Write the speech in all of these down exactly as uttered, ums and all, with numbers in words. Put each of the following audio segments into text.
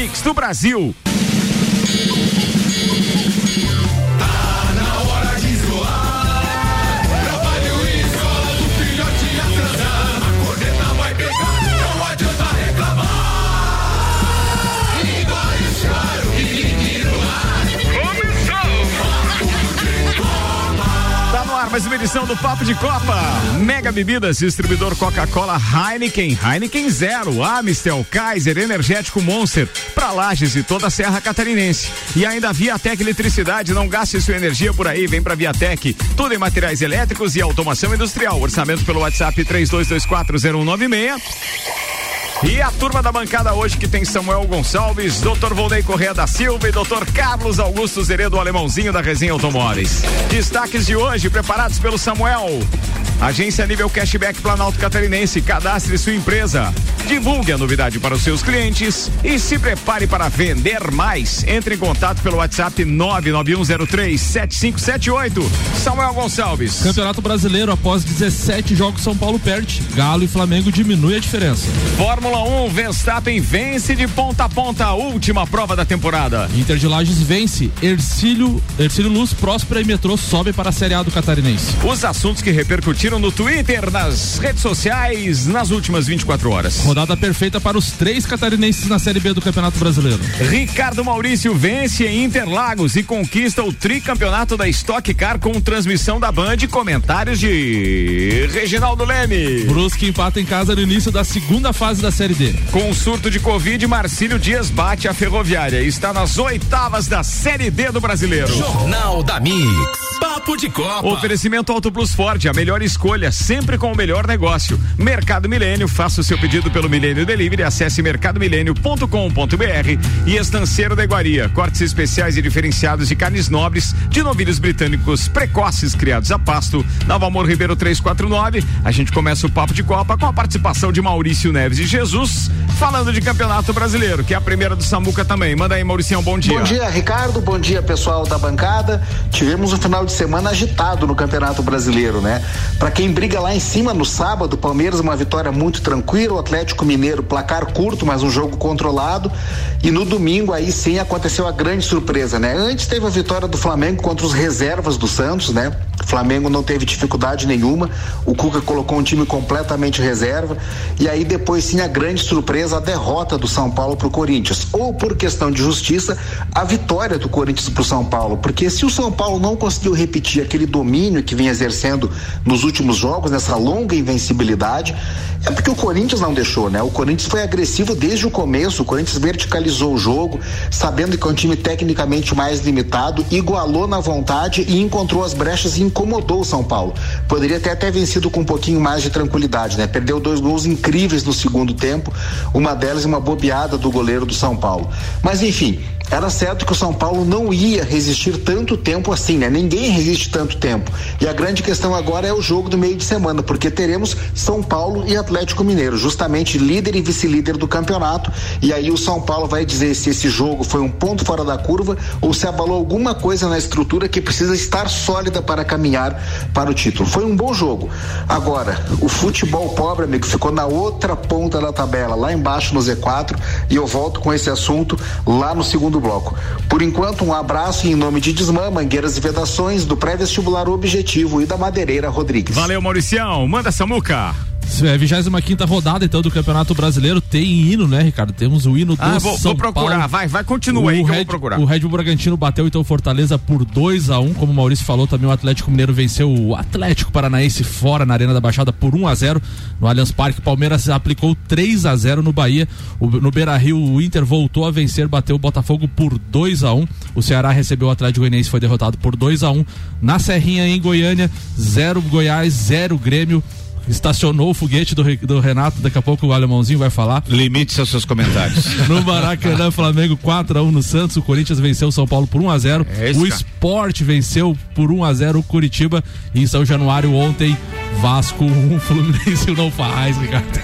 mix do Brasil. Mais uma edição do Papo de Copa. Mega Bebidas, distribuidor Coca-Cola, Heineken, Heineken Zero, Amstel, Kaiser, Energético Monster, pra Lages e toda a Serra Catarinense. E ainda a Viatec Eletricidade, não gaste sua energia por aí, vem pra Viatec. Tudo em materiais elétricos e automação industrial. Orçamento pelo WhatsApp três dois dois quatro zero um nove seis. E a turma da bancada hoje, que tem Samuel Gonçalves, doutor Volnei Corrêa da Silva e doutor Carlos Augusto Zeredo, o alemãozinho da Resenha Automóveis. Destaques de hoje, preparados pelo Samuel. Agência Nível Cashback Planalto Catarinense, cadastre sua empresa. Divulgue a novidade para os seus clientes e se prepare para vender mais. Entre em contato pelo WhatsApp nove nove um zero três sete cinco sete oito. Samuel Gonçalves. Campeonato Brasileiro, após dezessete jogos, São Paulo perde. Galo e Flamengo diminui a diferença. Fórmula um, Verstappen vence de ponta a ponta a última prova da temporada. Inter de Lages vence. Hercílio, Hercílio Luz, Próspera e Metrô sobe para a Série A do Catarinense. Os assuntos que repercutiram no Twitter, nas redes sociais, nas últimas vinte e quatro horas. Rodada perfeita para os três catarinenses na Série B do Campeonato Brasileiro. Ricardo Maurício vence em Interlagos e conquista o tricampeonato da Stock Car com transmissão da Band e comentários de Reginaldo Leme. Brusque empata em casa no início da segunda fase da Série D. Com um surto de Covid, Marcílio Dias bate a Ferroviária e está nas oitavas da Série D do Brasileiro. Jornal da Mix. Papo de Copa. Oferecimento Auto Plus Ford, a melhor escolha, sempre com o melhor negócio. Mercado Milênio, faça o seu pedido pelo Milênio Delivery, acesse mercado milênio ponto com ponto b r. E Estanceiro da Iguaria, cortes especiais e diferenciados de carnes nobres, de novilhos britânicos precoces criados a pasto. Na Valmor Ribeiro trezentos e quarenta e nove, a gente começa o Papo de Copa com a participação de Maurício Neves e Jesus, falando de Campeonato Brasileiro, que é a primeira do Samuca também. Manda aí, Mauricião, bom dia. Bom dia, Ricardo, bom dia, pessoal da bancada. Tivemos um final de semana agitado no Campeonato Brasileiro, né? Pra quem briga lá em cima no sábado, Palmeiras uma vitória muito tranquila, o Atlético Mineiro, placar curto, mas um jogo controlado. E no domingo aí sim aconteceu a grande surpresa, né? Antes teve a vitória do Flamengo contra os reservas do Santos, né? O Flamengo não teve dificuldade nenhuma, o Cuca colocou um time completamente reserva. E aí depois sim a grande surpresa, a derrota do São Paulo pro Corinthians, ou por questão de justiça, a vitória do Corinthians pro São Paulo, porque se o São Paulo não conseguiu repetir aquele domínio que vinha exercendo nos últimos jogos, nessa longa invencibilidade, é porque o Corinthians não deixou. O Corinthians foi agressivo desde o começo, o Corinthians verticalizou o jogo, sabendo que é um time tecnicamente mais limitado, igualou na vontade e encontrou as brechas e incomodou o São Paulo. Poderia ter até vencido com um pouquinho mais de tranquilidade, né? Perdeu dois gols incríveis no segundo tempo, uma delas uma bobeada do goleiro do São Paulo. Mas enfim, era certo que o São Paulo não ia resistir tanto tempo assim, né? Ninguém resiste tanto tempo. E a grande questão agora é o jogo do meio de semana, porque teremos São Paulo e Atlético Mineiro, justamente líder e vice-líder do campeonato, e aí o São Paulo vai dizer se esse jogo foi um ponto fora da curva ou se abalou alguma coisa na estrutura que precisa estar sólida para caminhar para o título. Foi um bom jogo. Agora, o futebol pobre, amigo, ficou na outra ponta da tabela, lá embaixo no Z quatro, e eu volto com esse assunto lá no segundo bloco. Por enquanto, um abraço em nome de Dismã, Mangueiras e Vedações, do pré-vestibular Objetivo e da Madeireira Rodrigues. Valeu, Mauricião. Manda, Samuca. É, vigésima quinta rodada então do Campeonato Brasileiro, tem hino, né, Ricardo? Temos o hino do ah, vou, São vou procurar, Paulo. vai, vai, continua aí que Red, eu vou procurar. O Red Bull Bragantino bateu então o Fortaleza por dois a um, como o Maurício falou, também o Atlético Mineiro venceu o Atlético Paranaense fora na Arena da Baixada por um a zero no Allianz Parque. Palmeiras aplicou três a zero no Bahia, o, no Beira Rio o Inter voltou a vencer, bateu o Botafogo por dois a um, o Ceará recebeu o Atlético Goianiense, foi derrotado por dois a um, na Serrinha em Goiânia, zero Goiás, zero Grêmio. Estacionou o foguete do, do Renato, daqui a pouco o alemãozinho vai falar. Limite aos seus comentários. No Maracanã, Flamengo quatro a um no Santos, o Corinthians venceu o São Paulo por um a zero, é o Sport venceu por um a zero o Curitiba, e em São Januário ontem, Vasco um, Fluminense não faz, Ricardo.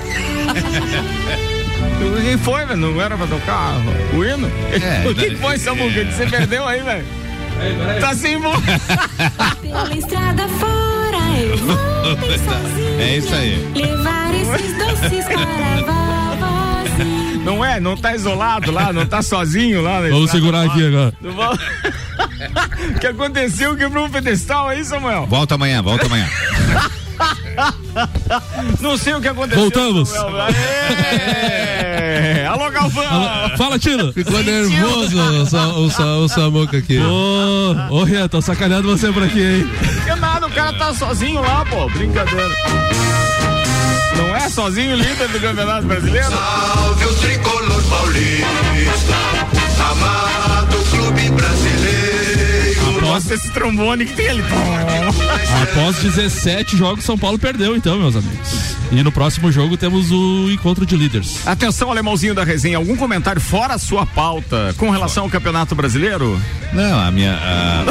Quem foi, velho? Não era pra tocar o hino? É, o que, que foi, Samuca? É. Você perdeu aí, velho? É, tá sem bola. Pela estrada fora eu vou bem sozinha. É isso aí. Levar esses doces para a vovozinha. Não é? não é? Não tá isolado lá, não tá sozinho lá. Vamos segurar aqui agora. O que aconteceu? Quebrou um pedestal aí, Samuel? Volta amanhã, volta amanhã. Não sei o que aconteceu. Voltamos. É. Alô, Galvão. Alô, fala, Tino. Ficou nervoso o Samuca aqui. Ô, ô, Rê, tô sacaneando você por aqui, hein? Que nada, o cara tá sozinho lá, pô. Brincadeira. Não é sozinho líder do Campeonato Brasileiro? Salve o tricolor paulista, amado clube brasileiro. Após esse trombone que tem ali. Após dezessete jogos, São Paulo perdeu, então, meus amigos. E no próximo jogo temos o encontro de líderes. Atenção, alemãozinho da resenha, algum comentário fora a sua pauta com relação ao Campeonato Brasileiro? Não, a minha... A,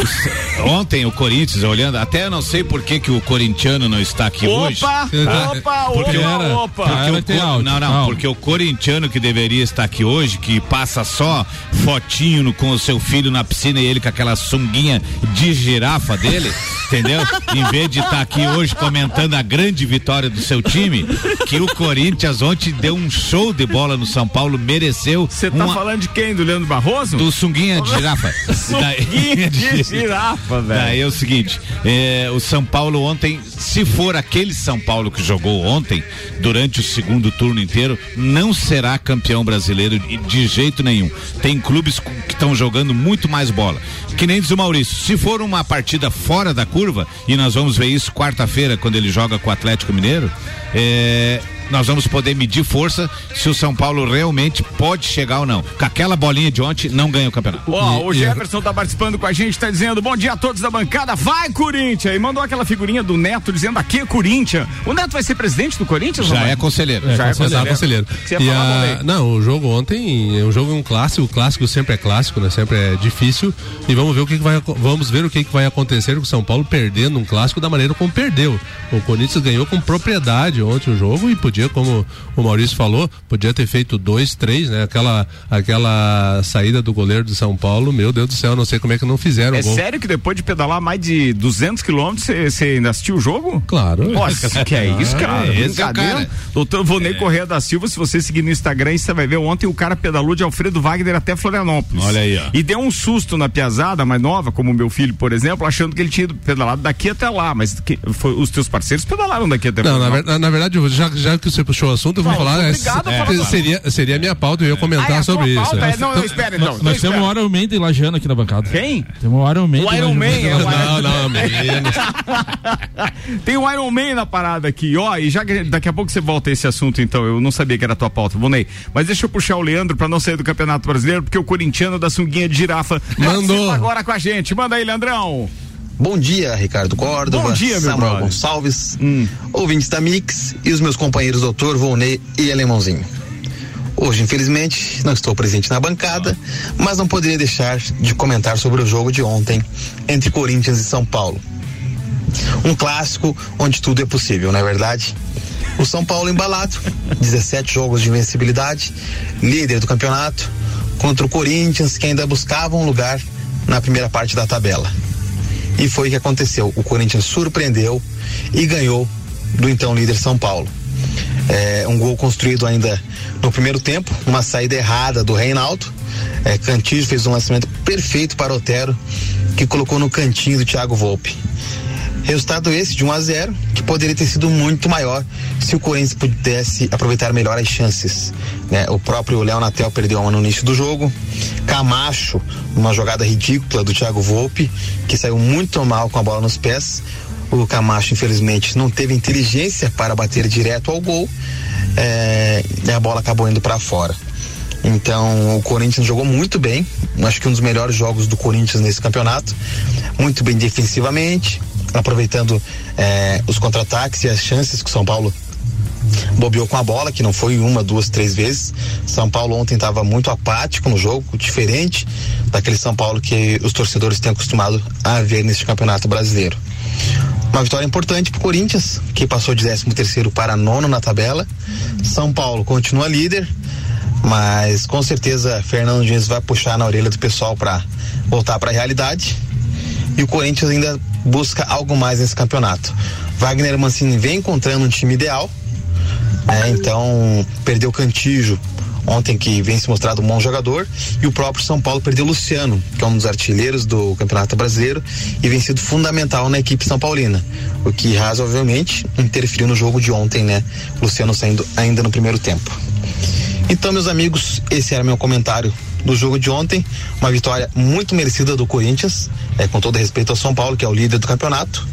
ontem o Corinthians, olhando, até não sei por que que o corintiano não está aqui opa, hoje. Tá? Opa, porque opa, era, opa, porque o, áudio, Não, não, áudio. Porque o corintiano que deveria estar aqui hoje, que passa só fotinho no, com o seu filho na piscina e ele com aquela sunguinha de girafa dele, entendeu? Em vez de estar aqui hoje comentando a grande vitória do seu time, que o Corinthians ontem deu um show de bola no São Paulo, mereceu. Você tá uma... falando de quem? Do Leandro Barroso? Do sunguinha de girafa. Sunguinha de girafa, velho. Daí é o seguinte, é, o São Paulo ontem, se for aquele São Paulo que jogou ontem, durante o segundo turno inteiro, não será campeão brasileiro de jeito nenhum. Tem clubes que estão jogando muito mais bola. Que nem diz o Maurício, se for uma partida fora da curva, e nós vamos ver isso quarta-feira, quando ele joga com o Atlético Mineiro, É, nós vamos poder medir força se o São Paulo realmente pode chegar ou não. Com aquela bolinha de ontem, não ganha o campeonato. Ó, oh, o Jefferson tá participando com a gente, tá dizendo bom dia a todos da bancada, vai Corinthians! E mandou aquela figurinha do Neto dizendo aqui é Corinthians. O Neto vai ser presidente do Corinthians? Já é conselheiro. É, Já é conselheiro. conselheiro. Você ia e falar a... Não, o jogo ontem, o jogo é um clássico, o clássico sempre é clássico, né? Sempre é difícil e vamos ver o que, que vai, vamos ver o que, que vai acontecer com o São Paulo perdendo um clássico da maneira como perdeu. O Corinthians ganhou com propriedade ontem o jogo e podia, como o Maurício falou, podia ter feito dois, três, né? Aquela, aquela saída do goleiro do São Paulo, meu Deus do céu, não sei como é que não fizeram. É gol. Sério que depois de pedalar mais de duzentos quilômetros, você ainda assistiu o jogo? Claro. Nossa, que é isso, cara. É isso, cara. doutor Volnei Corrêa da Silva, se você seguir no Instagram, você vai ver, ontem o cara pedalou de Alfredo Wagner até Florianópolis. Olha aí, ó. E deu um susto na piazada mais nova, como o meu filho, por exemplo, achando que ele tinha pedalado daqui até lá, mas que, foi, os teus parceiros pedalaram daqui até lá. Na, na verdade, já, já que você puxou o assunto, eu vou não, falar. É, falar seria, seria a minha pauta e eu ia comentar ah, é sobre isso. É. Não, não, espera, então. Nós, nós temos o Iron Man de Lajano aqui na bancada. Quem? Tem o Iron Man. O Iron Man é o Não, não, menos. Tem o Iron Man na parada aqui, ó. E já que daqui a pouco você volta a esse assunto, então. Eu não sabia que era a tua pauta, Bonei. Mas deixa eu puxar o Leandro pra não sair do Campeonato Brasileiro, porque o corintiano da sunguinha de girafa mandou agora com a gente. Manda aí, Leandrão. Bom dia, Ricardo Córdova. Bom dia, meu Samuel brother. Gonçalves, hum. ouvintes da Mix e os meus companheiros doutor Volnei e Alemãozinho. Hoje, infelizmente, não estou presente na bancada, ah. mas não poderia deixar de comentar sobre o jogo de ontem entre Corinthians e São Paulo. Um clássico onde tudo é possível, não é verdade? O São Paulo embalado, dezessete jogos de invencibilidade, líder do campeonato, contra o Corinthians, que ainda buscava um lugar na primeira parte da tabela. E foi o que aconteceu, o Corinthians surpreendeu e ganhou do então líder São Paulo. É, um gol construído ainda no primeiro tempo, uma saída errada do Reinaldo, é, Cantillo fez um lançamento perfeito para Otero, que colocou no cantinho do Thiago Volpe. Resultado esse de um a zero, que poderia ter sido muito maior se o Corinthians pudesse aproveitar melhor as chances, né? O próprio Léo Natel perdeu uma no início do jogo, Camacho, uma jogada ridícula do Thiago Volpe, que saiu muito mal com a bola nos pés. O Camacho, infelizmente, não teve inteligência para bater direto ao gol, é, e a bola acabou indo para fora. Então, o Corinthians jogou muito bem, acho que um dos melhores jogos do Corinthians nesse campeonato, muito bem defensivamente, aproveitando eh, os contra-ataques e as chances que o São Paulo bobeou com a bola, que não foi uma, duas, três vezes. São Paulo ontem estava muito apático no jogo, diferente daquele São Paulo que os torcedores têm acostumado a ver neste Campeonato Brasileiro. Uma vitória importante para o Corinthians, que passou de décimo terceiro para nono na tabela. São Paulo continua líder, mas com certeza Fernando Diniz vai puxar na orelha do pessoal para voltar para a realidade. E o Corinthians ainda busca algo mais nesse campeonato. Wagner Mancini vem encontrando um time ideal, né? Então perdeu Cantillo, ontem, que vem se mostrado um bom jogador, e o próprio São Paulo perdeu o Luciano, que é um dos artilheiros do Campeonato Brasileiro e vem sido fundamental na equipe são paulina, o que razoavelmente interferiu no jogo de ontem, né? Luciano saindo ainda no primeiro tempo. Então, meus amigos, esse era meu comentário do jogo de ontem, uma vitória muito merecida do Corinthians, é, com todo respeito ao São Paulo, que é o líder do campeonato,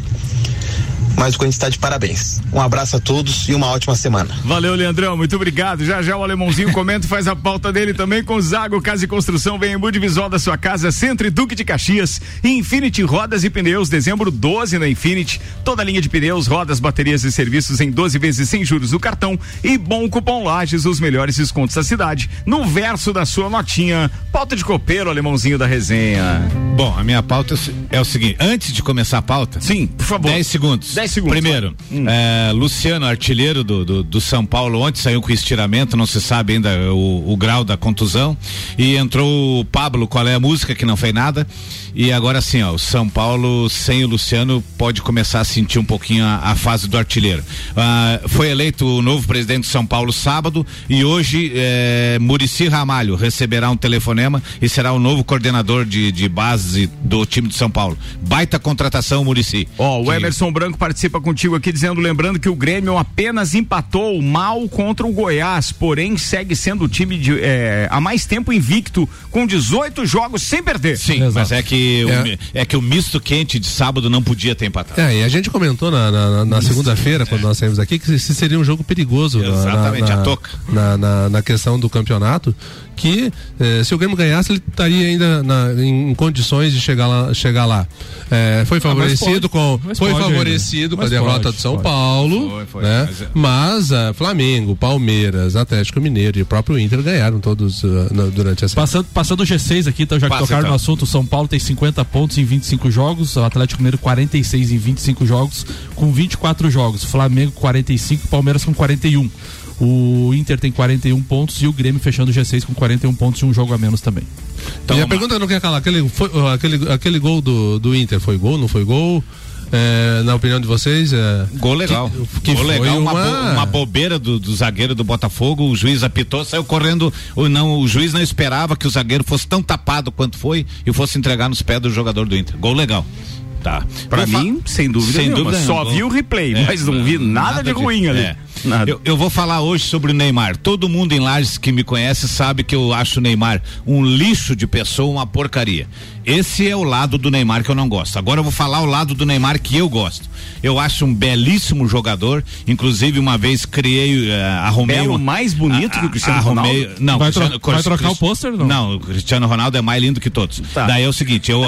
mas o Corinthians está de parabéns. Um abraço a todos e uma ótima semana. Valeu, Leandrão, muito obrigado. Já já o alemãozinho comenta e faz a pauta dele também com Zago Casa e Construção, vem em Embu, Visual da sua casa, Centro e Duque de Caxias, Infinity Rodas e Pneus, dezembro doze na Infinity, toda a linha de pneus, rodas, baterias e serviços em doze vezes sem juros no cartão, e Bom Cupom Lages, os melhores descontos da cidade, no verso da sua notinha. Pauta de copeiro, alemãozinho da resenha. Bom, a minha pauta é o seguinte, antes de começar a pauta, sim, por favor, dez segundos. dez segundos. Primeiro, hum. é, Luciano, artilheiro do, do, do São Paulo, ontem saiu com estiramento, não se sabe ainda o, o grau da contusão, e entrou o Pablo, qual é a música, que não fez nada, e agora sim, ó, o São Paulo sem o Luciano pode começar a sentir um pouquinho a, a fase do artilheiro. Ah, foi eleito o novo presidente de São Paulo sábado, e hoje é, Muricy Ramalho receberá um telefonema e será o novo coordenador de, de base do time de São Paulo. Baita contratação, Muricy. Ó, oh, o que... Emerson Branco participa contigo aqui dizendo, lembrando que o Grêmio apenas empatou mal contra o Goiás, porém segue sendo o time de, é, há mais tempo invicto, com dezoito jogos sem perder. Sim, exato. Mas é que, é. O, é que o misto quente de sábado não podia ter empatado. É, e a gente comentou na, na, na segunda-feira, quando é. nós saímos aqui, que esse seria um jogo perigoso. Exatamente, na, na, a toca. Na, na, na questão do campeonato, que eh, se o Grêmio ganhasse, ele estaria ainda na, em condições de chegar lá. Chegar lá. É, foi favorecido ah, com foi favorecido com a derrota pode, do São pode. Paulo, foi, foi, né? Mas, é. mas ah, Flamengo, Palmeiras, Atlético Mineiro e o próprio Inter ganharam todos uh, na, durante essa passando passando o G seis aqui, então já que Passa, tocaram então. no assunto, o São Paulo tem cinquenta pontos em vinte e cinco jogos, o Atlético Mineiro quarenta e seis em vinte e cinco jogos, com vinte e quatro jogos, Flamengo quarenta e cinco, Palmeiras com quarenta e um. O Inter tem quarenta e um pontos e o Grêmio fechando o G seis com quarenta e um pontos e um jogo a menos também. Então, e a pergunta não quer calar, aquele, foi, aquele, aquele gol do, do Inter, foi gol, não foi gol? É, na opinião de vocês, é... gol legal, que, que gol foi legal, uma, uma... uma bobeira do, do zagueiro do Botafogo, o juiz apitou, saiu correndo, ou não, o juiz não esperava que o zagueiro fosse tão tapado quanto foi e fosse entregar nos pés do jogador do Inter. Gol legal. Tá. Pra vou mim, fa- sem dúvida sem nenhuma, dúvida, só vi o replay, é, mas não vi nada, nada de ruim de, ali. É. Nada. Eu, eu vou falar hoje sobre o Neymar. Todo mundo em Lages que me conhece sabe que eu acho o Neymar um lixo de pessoa, uma porcaria. Esse é o lado do Neymar que eu não gosto. Agora eu vou falar o lado do Neymar que eu gosto. Eu acho um belíssimo jogador, inclusive uma vez criei, uh, arrumei... É o mais bonito do Cristiano arrumei, Ronaldo? Não, vai, Cristiano, tro- vai trocar Cristiano, o pôster? Não? Não, o Cristiano Ronaldo é mais lindo que todos. Tá. Daí é o seguinte, eu,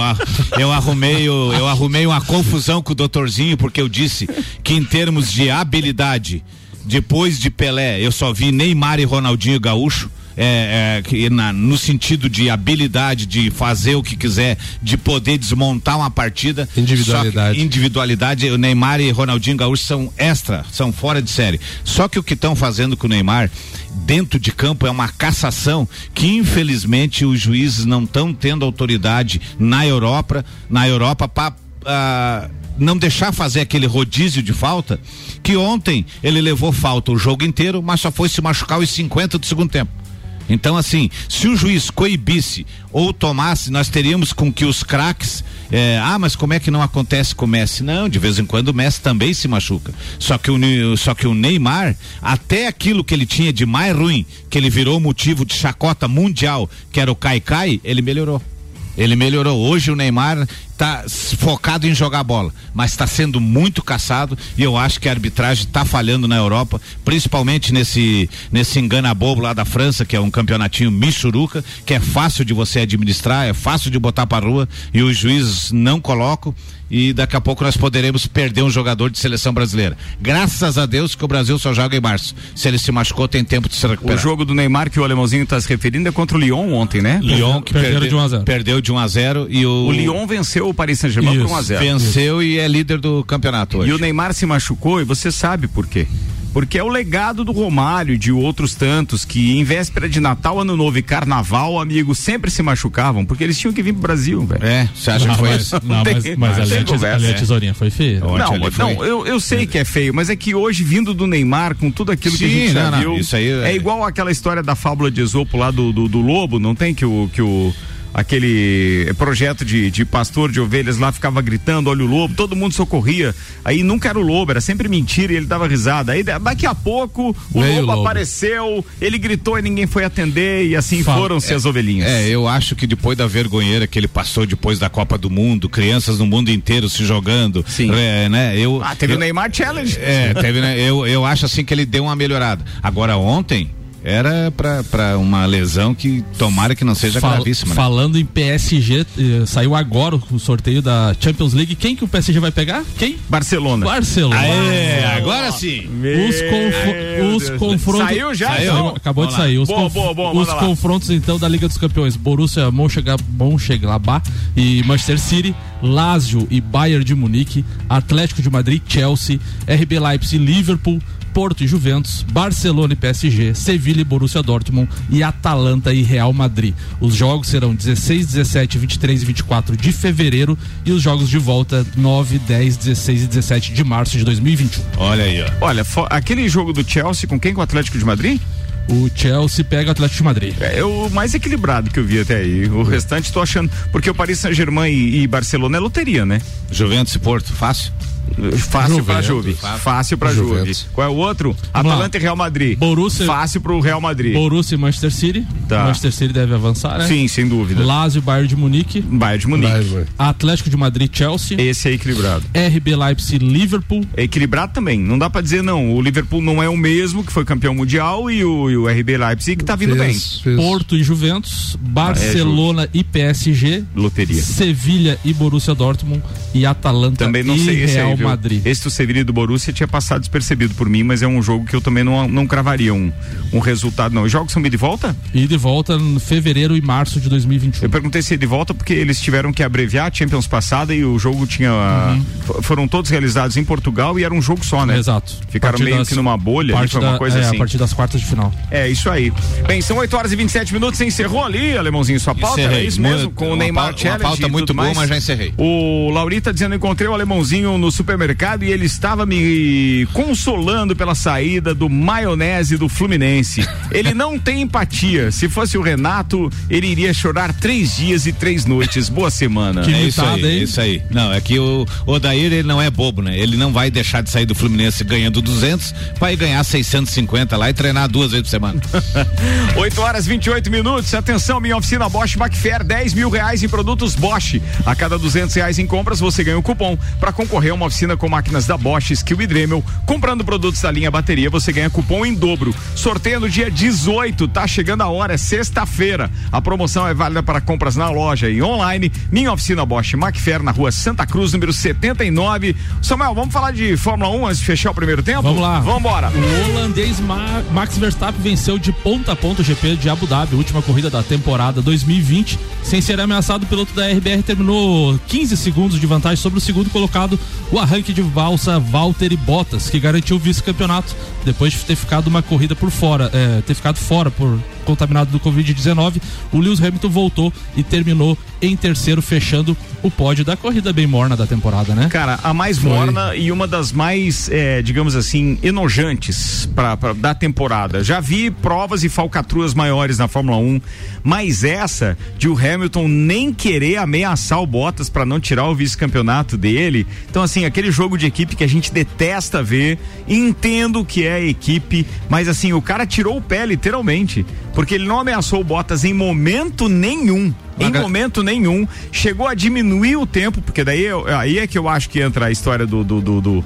eu, arrumei, eu, eu arrumei uma confusão com o doutorzinho, porque eu disse que em termos de habilidade, depois de Pelé, eu só vi Neymar e Ronaldinho Gaúcho. É, é, que na, no sentido de habilidade, de fazer o que quiser, de poder desmontar uma partida, individualidade, individualidade o Neymar e Ronaldinho Gaúcho são extra, são fora de série. Só que o que estão fazendo com o Neymar dentro de campo é uma cassação que infelizmente os juízes não estão tendo autoridade na Europa, na Europa para ah, não deixar fazer aquele rodízio de falta, que ontem ele levou falta o jogo inteiro, mas só foi se machucar os cinquenta do segundo tempo. Então, assim, se o juiz coibisse ou tomasse, nós teríamos com que os craques, eh, ah, mas como é que não acontece com o Messi? Não, de vez em quando o Messi também se machuca. Só que o, só que o Neymar, até aquilo que ele tinha de mais ruim, que ele virou motivo de chacota mundial, que era o Kaikai, ele melhorou. Ele melhorou. Hoje o Neymar está focado em jogar bola, mas está sendo muito caçado, e eu acho que a arbitragem está falhando na Europa, principalmente nesse, nesse engana bobo lá da França, que é um campeonatinho michuruca, que é fácil de você administrar, é fácil de botar para rua, e os juízes não colocam, e daqui a pouco nós poderemos perder um jogador de seleção brasileira. Graças a Deus que o Brasil só joga em março. Se ele se machucou, tem tempo de se recuperar. O jogo do Neymar que o alemãozinho está se referindo é contra o Lyon ontem, né? Lyon que perdeu de um a zero. Perdeu de um a zero e o... o Lyon venceu o Paris Saint-Germain por um a zero. Venceu. Isso. E é líder do campeonato hoje. E o Neymar se machucou, e você sabe por quê. porque é o legado do Romário, de outros tantos que em véspera de Natal, Ano Novo e Carnaval, amigos, sempre se machucavam, porque eles tinham que vir pro Brasil, velho. É, você acha não, que foi mas, isso? Não, tem, mas, mas, mas ali a tesourinha foi feia. Não, não, não eu, eu sei que é feio, mas é que hoje, vindo do Neymar, com tudo aquilo Sim, que a gente já não, viu, não, isso aí é... é igual aquela história da fábula de Esopo lá do, do, do lobo, não tem que o... Que o aquele projeto de, de pastor de ovelhas lá ficava gritando, olha o lobo, todo mundo socorria, aí nunca era o lobo, era sempre mentira e ele dava risada, aí daqui a pouco o lobo, lobo apareceu, ele gritou e ninguém foi atender e assim foram-se é, as ovelhinhas. É, eu acho que depois da vergonheira que ele passou depois da Copa do Mundo, crianças no mundo inteiro se jogando. Sim. É, né, eu, ah, teve eu, o Neymar Challenge. É, teve, né, eu, eu acho assim que ele deu uma melhorada. Agora ontem era pra, pra uma lesão que tomara que não seja Fal, gravíssima. Né? Falando em P S G, eh, saiu agora o sorteio da Champions League. Quem que o P S G vai pegar? Quem? Barcelona. Barcelona. Aê, agora sim. Os, confro os confrontos... Saiu já? Saiu. Saiu. Acabou Vamos de lá. sair. Os, boa, conf boa, boa, os confrontos então da Liga dos Campeões. Borussia Mönchengladbach e Manchester City, Lazio e Bayern de Munique, Atlético de Madrid, Chelsea, R B Leipzig e Liverpool, Porto e Juventus, Barcelona e P S G, Sevilha e Borussia Dortmund e Atalanta e Real Madrid. Os jogos serão dezesseis, dezessete, vinte e três e vinte e quatro de fevereiro e os jogos de volta nove, dez, dezesseis e dezessete de março de dois mil e vinte e um. Olha aí, ó. Olha, aquele jogo do Chelsea com quem? Com o Atlético de Madrid? O Chelsea pega o Atlético de Madrid. É o mais equilibrado que eu vi até aí. O restante tô achando, porque o Paris Saint-Germain e, e Barcelona é loteria, né? Juventus e Porto, fácil. Fácil Juventus, pra Juve. Fácil pra Juve. Qual é o outro? Atalanta e Real Madrid. Borussia, fácil pro Real Madrid. Borussia e Manchester City. Tá. Manchester City deve avançar, né? Sim, sem dúvida. Lazio e Bayern de Munique. Bayern de Munique. Bayern. Atlético de Madrid e Chelsea. Esse é equilibrado. R B Leipzig e Liverpool. É equilibrado também. Não dá pra dizer não. O Liverpool não é o mesmo que foi campeão mundial e o, e o R B Leipzig que tá vindo fez, bem. Fez. Porto e Juventus. Barcelona ah, é, e P S G. Loteria. Sevilha e Borussia Dortmund. E Atalanta também não e sei esse Real aí. Madrid. Esse do Sevilha do Borussia tinha passado despercebido por mim, mas é um jogo que eu também não, não cravaria um, um resultado, não. Os jogos são de volta? E de volta em fevereiro e março de dois mil e vinte e um. Eu perguntei se é de volta porque eles tiveram que abreviar a Champions passada e o jogo tinha uhum. foram todos realizados em Portugal e era um jogo só, né? Exato. Ficaram meio das, que numa bolha, foi uma da, coisa é, assim. A partir das quartas de final. É, isso aí. Bem, são oito horas e vinte e sete minutos, você encerrou ali, Alemãozinho, sua pauta? Encerrei, era isso muito, mesmo? Com o Neymar Challenge. Uma pauta muito boa, mais. Mas já encerrei. O Laurita dizendo, encontrei o Alemãozinho no supermercado e ele estava me consolando pela saída do maionese do Fluminense. Ele não tem empatia. Se fosse o Renato, ele iria chorar três dias e três noites. Boa semana. Que é isso aí, é isso aí. Não, é que o Odair, ele não é bobo, né? Ele não vai deixar de sair do Fluminense ganhando duzentos para ir ganhar seiscentos e cinquenta lá e treinar duas vezes por semana. oito horas e vinte e oito minutos. Atenção, minha oficina Bosch McFair, dez mil reais em produtos Bosch. A cada duzentos reais em compras, você ganha um cupom para concorrer a uma oficina com máquinas da Bosch, Skill e Dremel. Comprando produtos da linha bateria, você ganha cupom em dobro. Sorteio no dia dezoito, tá chegando a hora, é sexta-feira. A promoção é válida para compras na loja e online. Minha oficina Bosch McFair, na rua Santa Cruz, número setenta e nove. Samuel, vamos falar de Fórmula um antes de fechar o primeiro tempo? Vamos lá. Vamos embora. O holandês Ma- Max Verstappen venceu de ponta a ponta o G P de Abu Dhabi, última corrida da temporada dois mil e vinte. Sem ser ameaçado, o piloto da R B R terminou quinze segundos de vantagem sobre o segundo colocado, o arranque de valsa Valtteri Bottas, que garantiu o vice-campeonato depois de ter ficado uma corrida por fora, é, ter ficado fora por contaminado do covid dezenove. O Lewis Hamilton voltou e terminou em terceiro, fechando o pódio da corrida bem morna da temporada, né? Cara, a mais Foi. morna e uma das mais, é, digamos assim, enojantes pra, pra, da temporada. Já vi provas e falcatruas maiores na Fórmula um, mas essa de o Hamilton nem querer ameaçar o Bottas pra não tirar o vice-campeonato dele. Então, assim, aquele jogo de equipe que a gente detesta ver, entendo que é equipe, mas assim, o cara tirou o pé literalmente, porque ele não ameaçou o Bottas em momento nenhum. Em Maga... momento nenhum. Chegou a diminuir o tempo, porque daí eu, aí é que eu acho que entra a história do, do, do, do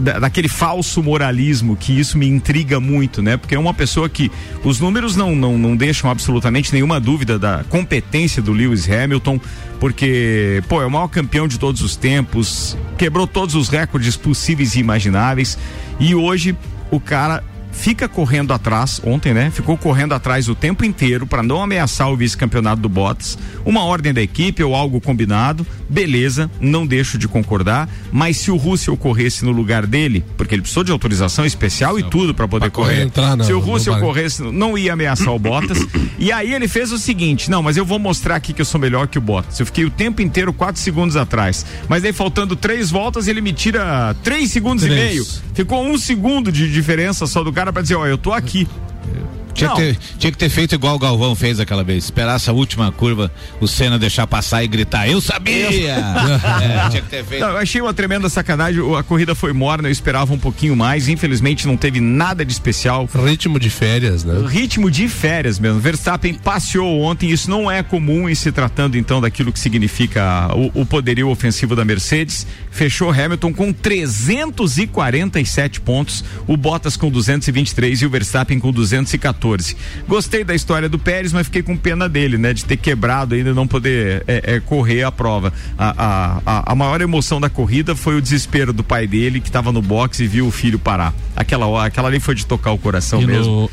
da, daquele falso moralismo, que isso me intriga muito, né? Porque é uma pessoa que os números não, não, não deixam absolutamente nenhuma dúvida da competência do Lewis Hamilton, porque, pô, é o maior campeão de todos os tempos, quebrou todos os recordes possíveis e imagináveis, e hoje o cara fica correndo atrás, ontem, né? Ficou correndo atrás o tempo inteiro para não ameaçar o vice-campeonato do Bottas. Uma ordem da equipe ou algo combinado, beleza, não deixo de concordar, mas se o Russell corresse no lugar dele, porque ele precisou de autorização especial e tudo para poder pra correr, correr. Entrar, não, se o Russell não corresse, não ia ameaçar o Bottas, e aí ele fez o seguinte, não, mas eu vou mostrar aqui que eu sou melhor que o Bottas, eu fiquei o tempo inteiro quatro segundos atrás, mas daí faltando três voltas ele me tira três segundos três. e meio, ficou um segundo de diferença só do cara para dizer, ó, eu tô aqui. Tinha que, ter, tinha que ter feito igual o Galvão fez aquela vez, esperar essa última curva, o Senna deixar passar e gritar, eu sabia! É, tinha que ter feito. Não, eu achei uma tremenda sacanagem, a corrida foi morna, eu esperava um pouquinho mais, infelizmente não teve nada de especial. Ritmo de férias, né? Ritmo de férias mesmo, Verstappen passeou ontem, isso não é comum em se tratando então daquilo que significa o, o poderio ofensivo da Mercedes, fechou Hamilton com trezentos e quarenta e sete pontos, o Bottas com duzentos e vinte e três e o Verstappen com duzentos e quatorze. Gostei da história do Pérez, mas fiquei com pena dele, né? De ter quebrado ainda e não poder é, é, correr a prova. A, a, a maior emoção da corrida foi o desespero do pai dele, que estava no boxe e viu o filho parar. Aquela, aquela ali foi de tocar o coração e mesmo. No...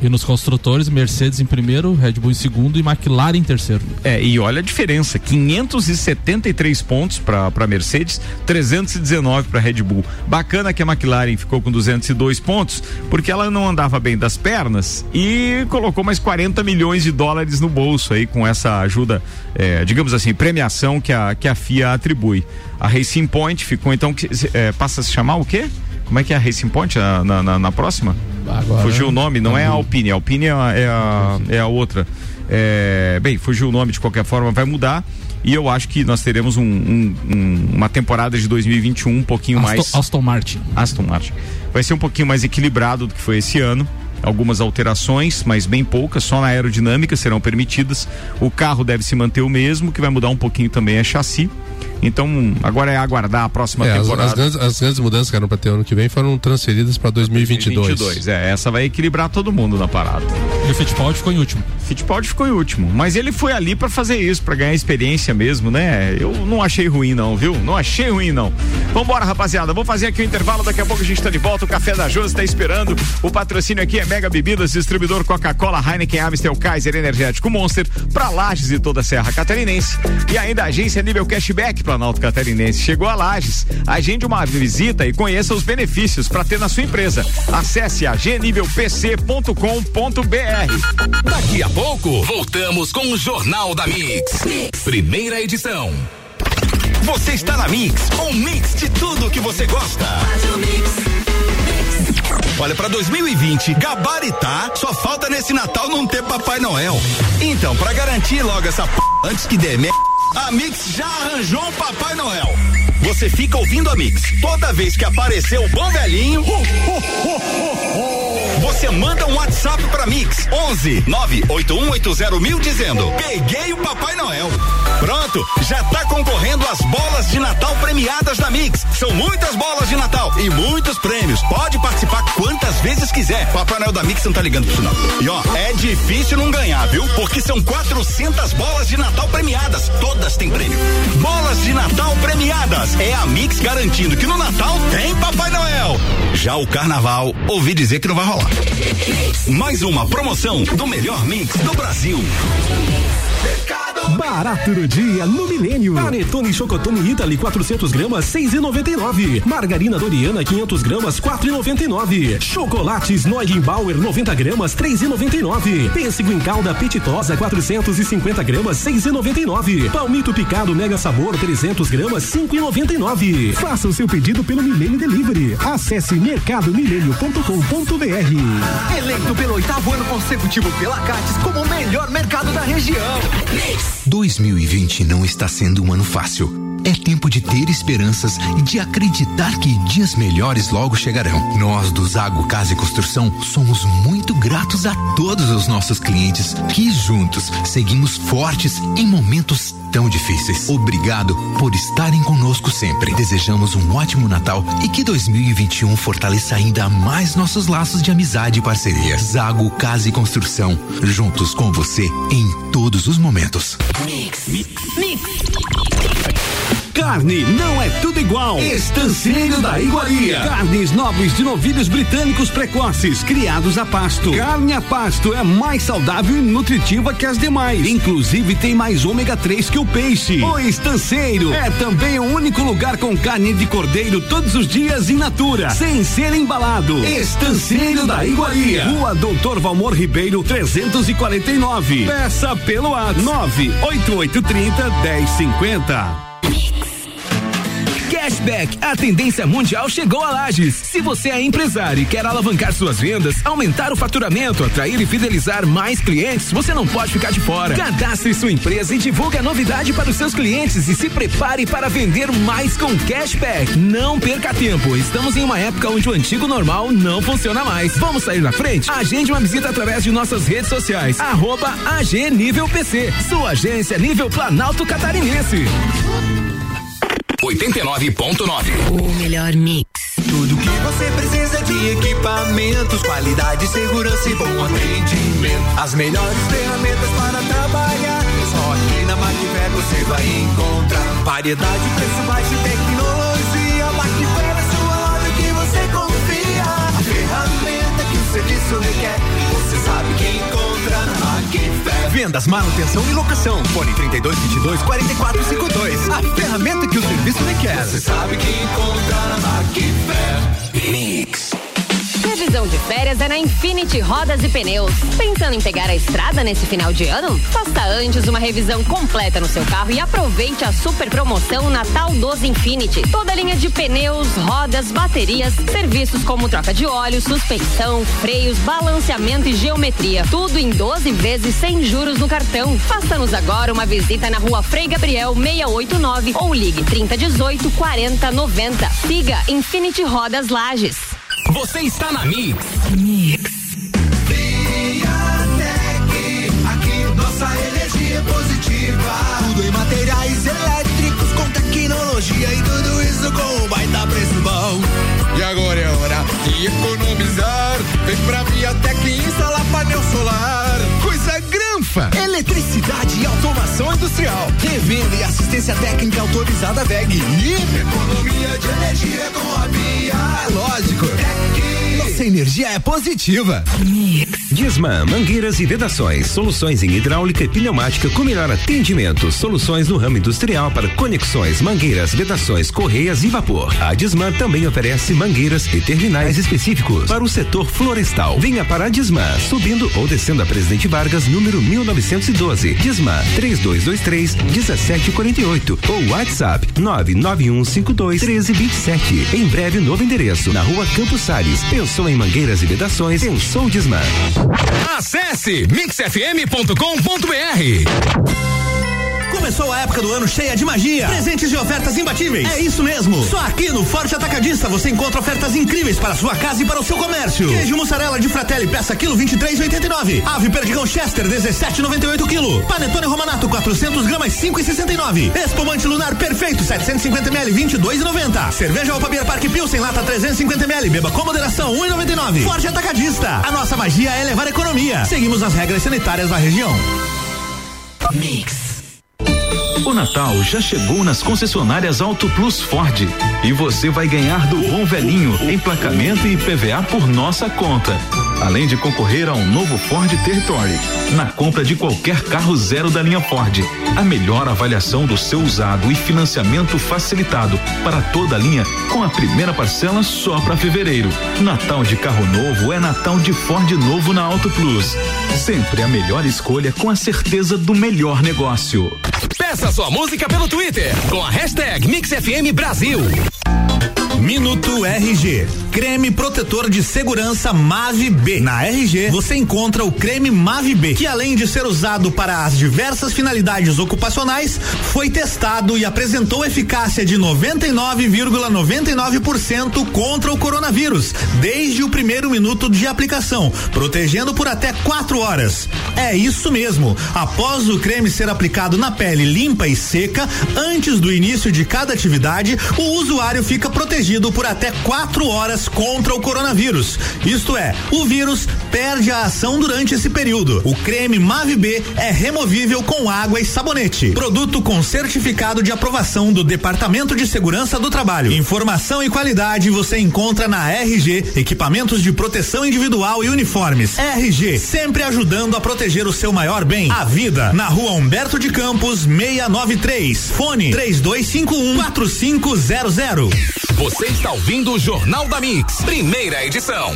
E nos construtores, Mercedes em primeiro, Red Bull em segundo e McLaren em terceiro. É, e olha a diferença, quinhentos e setenta e três pontos para para Mercedes, trezentos e dezenove para Red Bull. Bacana que a McLaren ficou com duzentos e dois pontos, porque ela não andava bem das pernas e colocou mais quarenta milhões de dólares no bolso aí com essa ajuda, é, digamos assim, premiação que a, que a FIA atribui. A Racing Point ficou então, que, é, passa a se chamar o quê? Como é que é a Racing Point na, na, na, na próxima? Agora, fugiu o nome, não é a Alpine, a Alpine é a, é a, é a outra. É, bem, fugiu o nome de qualquer forma, vai mudar. E eu acho que nós teremos um, um, um, uma temporada de dois mil e vinte e um um pouquinho Aston, mais. Aston Martin. Aston Martin. Vai ser um pouquinho mais equilibrado do que foi esse ano. Algumas alterações, mas bem poucas, só na aerodinâmica serão permitidas. O carro deve se manter o mesmo, que vai mudar um pouquinho também a chassi. Então, agora é aguardar a próxima é, temporada. As, as, grandes, as grandes mudanças que eram para ter ano que vem foram transferidas para dois mil e vinte e dois. É, essa vai equilibrar todo mundo na parada. E o Fittipaldi ficou em último. Fittipaldi ficou em último, mas ele foi ali para fazer isso, para ganhar experiência mesmo, né? Eu não achei ruim não, viu? Não achei ruim não. Vambora, rapaziada, vou fazer aqui o um intervalo, daqui a pouco a gente tá de volta, o Café da Josi tá esperando. O patrocínio aqui é Mega Bebidas, distribuidor Coca-Cola, Heineken, Amstel, Kaiser, Energético Monster, para Lages e toda a Serra Catarinense. E ainda a Agência Nível Cashback Planalto Catarinense chegou a Lages. Agende uma visita e conheça os benefícios para ter na sua empresa. Acesse a g nível p c ponto com ponto b r. Daqui a pouco, voltamos com o Jornal da Mix. Primeira edição. Você está na Mix, um mix de tudo que você gosta. Olha, para dois mil e vinte, gabaritar, só falta nesse Natal não ter Papai Noel. Então, para garantir logo essa p... antes que dê merda, a Mix já arranjou um Papai Noel. Você fica ouvindo a Mix. Toda vez que aparecer o bom velhinho, oh, oh, oh, oh, oh, você manda um WhatsApp pra Mix. onze nove oito um oito zero mil dizendo: peguei o Papai Noel. Pronto, já tá concorrendo às bolas de Natal premiadas da Mix. São muitas bolas de Natal e muitos prêmios. Pode participar quantas vezes quiser. Papai Noel da Mix não tá ligando pro sinal. E ó, é difícil não ganhar, viu? Porque são quatrocentas bolas de Natal premiadas. Todas têm prêmio. Bolas de Natal premiadas. É a Mix garantindo que no Natal tem Papai Noel. Já o Carnaval, ouvi dizer que não vai rolar. Mais uma promoção do melhor Mix do Brasil. Barato do dia no Milênio. Panetone Chocotone Italy quatrocentos gramas seis e noventa e nove. Margarina Doriana quinhentos gramas quatro e noventa e nove. Chocolates Neugenbauer noventa gramas três e noventa e nove. Pêssego em calda Petitosa quatrocentos e cinquenta gramas seis e noventa e nove. Palmito picado Mega Sabor trezentos gramas cinco e noventa e nove. Faça o seu pedido pelo Milênio Delivery. Acesse mercado milênio ponto com ponto b r. Eleito pelo oitavo ano consecutivo pela Cates como o melhor mercado da região. dois mil e vinte não está sendo um ano fácil. É tempo de ter esperanças e de acreditar que dias melhores logo chegarão. Nós do Zago Casa e Construção somos muito gratos a todos os nossos clientes que juntos seguimos fortes em momentos tão difíceis. Obrigado por estarem conosco sempre. Desejamos um ótimo Natal e que dois mil e vinte e um fortaleça ainda mais nossos laços de amizade e parceria. Zago Casa e Construção, juntos com você em todos os momentos. Mix. Mix. Mix. Carne não é tudo igual. Estanceiro da Iguaria. Carnes nobres de novilhos britânicos precoces, criados a pasto. Carne a pasto é mais saudável e nutritiva que as demais. Inclusive tem mais ômega três que o peixe. O Estanceiro é também o único lugar com carne de cordeiro todos os dias in natura, sem ser embalado. Estanceiro da Iguaria. Rua doutor Valmor Ribeiro, trezentos e quarenta e nove. Peça pelo ar nove oito oito trinta, dez cinquenta. Cashback, a tendência mundial chegou a Lages. Se você é empresário e quer alavancar suas vendas, aumentar o faturamento, atrair e fidelizar mais clientes, você não pode ficar de fora. Cadastre sua empresa e divulgue a novidade para os seus clientes e se prepare para vender mais com Cashback. Não perca tempo, estamos em uma época onde o antigo normal não funciona mais. Vamos sair na frente? Agende uma visita através de nossas redes sociais, arroba A G Nível P C, sua agência Nível Planalto Catarinense. oitenta e nove ponto nove. O melhor mix. Tudo que você precisa de equipamentos, qualidade, segurança e bom atendimento. As melhores ferramentas para trabalhar. Só aqui na McFair você vai encontrar variedade, preço baixo e tecnologia. McFair é sua loja que você confia. A ferramenta que o serviço requer, você sabe que encontra na McFair. Vendas, manutenção e locação. Fone trinta e dois, vinte e dois, quarenta e quatro, cinquenta e dois. A ferramenta que o serviço requer. Você sabe que encontra na McFair. Mix. Previsão de férias é na Infinity Rodas e Pneus. Pensando em pegar a estrada nesse final de ano? Faça antes uma revisão completa no seu carro e aproveite a super promoção Natal doze Infinity. Toda a linha de pneus, rodas, baterias, serviços como troca de óleo, suspensão, freios, balanceamento e geometria. Tudo em doze vezes sem juros no cartão. Faça-nos agora uma visita na Rua Frei Gabriel seiscentos e oitenta e nove ou ligue trinta e dezoito, quarenta, noventa. Siga Infinity Rodas Lages. Você está na Mix. Mix. Friatec, aqui nossa energia é positiva. Tudo em materiais elétricos, com tecnologia e tudo isso com um baita preço bom. E agora é hora de economizar. Vem pra Friatec e instalar painel solar. Coisa granfa. Eletricidade e automação industrial. Revenda e assistência técnica autorizada W E G. E economia de energia com a Via. É lógico. Nossa energia é positiva. Dismã, Mangueiras e Vedações, soluções em hidráulica e pneumática com melhor atendimento, soluções no ramo industrial para conexões, mangueiras, vedações, correias e vapor. A Dismã também oferece mangueiras e terminais específicos para o setor florestal. Venha para a Dismã, subindo ou descendo a Presidente Vargas, número mil novecentos e doze. Dismã, trinta e dois vinte e três, dezessete quarenta e oito ou WhatsApp nove nove um cinco dois um três dois sete. Em breve, novo endereço na Rua Campos Salles. Pensou em mangueiras e vedações? Pensou Dismã. Acesse mix f m ponto com ponto b r. Começou a época do ano cheia de magia. Presentes e ofertas imbatíveis. É isso mesmo. Só aqui no Forte Atacadista você encontra ofertas incríveis para sua casa e para o seu comércio. Queijo mussarela de Fratelli, peça quilo vinte e três e oitenta e nove. Ave perdigão Chester, dezessete e noventa e oito quilo. Panetone Romanato, quatrocentos gramas, cinco e sessenta e nove. Espumante Lunar Perfeito, setecentos e cinquenta mililitros, vinte e dois e noventa. Cerveja Opa Beer Park Pilsen, lata trezentos e cinquenta mililitros. Beba com moderação, um e noventa e nove. Forte Atacadista. A nossa magia é levar a economia. Seguimos as regras sanitárias da região. Mix. O Natal já chegou nas concessionárias Auto Plus Ford e você vai ganhar do Bom Velhinho, emplacamento e I P V A por nossa conta. Além de concorrer a um novo Ford Territory, na compra de qualquer carro zero da linha Ford. A melhor avaliação do seu usado e financiamento facilitado para toda a linha, com a primeira parcela só para fevereiro. Natal de carro novo é Natal de Ford novo na Auto Plus. Sempre a melhor escolha com a certeza do melhor negócio. Peça sua música pelo Twitter com a hashtag MixFM Brasil. Minuto R G. Creme protetor de segurança Mave B. Na R G você encontra o creme Mave B, que além de ser usado para as diversas finalidades ocupacionais, foi testado e apresentou eficácia de noventa e nove vírgula noventa e nove por cento contra o coronavírus, desde o primeiro minuto de aplicação, protegendo por até quatro horas. É isso mesmo. Após o creme ser aplicado na pele limpa e seca, antes do início de cada atividade, o usuário fica protegido por até quatro horas medidas contra o coronavírus. Isto é, o vírus perde a ação durante esse período. O creme Mavib é removível com água e sabonete. Produto com certificado de aprovação do Departamento de Segurança do Trabalho. Informação e qualidade você encontra na R G, equipamentos de proteção individual e uniformes. R G, sempre ajudando a proteger o seu maior bem, a vida. Na Rua Humberto de Campos, seiscentos e noventa e três. Fone três dois cinco um quatro cinco zero zero. Você está ouvindo o Jornal da Mix, primeira edição.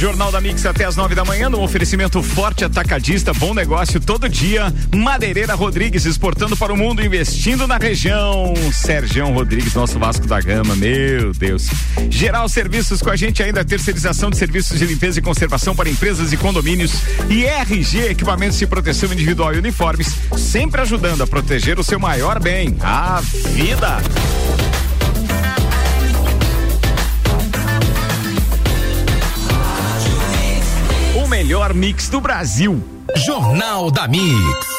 Jornal da Mix até as nove da manhã, no oferecimento Forte Atacadista, bom negócio todo dia. Madeireira Rodrigues, exportando para o mundo, investindo na região. Sergião Rodrigues, nosso Vasco da Gama, meu Deus. Geral Serviços com a gente ainda, terceirização de serviços de limpeza e conservação para empresas e condomínios. E R G, equipamentos de proteção individual e uniformes, sempre ajudando a proteger o seu maior bem, a vida. O melhor mix do Brasil. Jornal da Mix.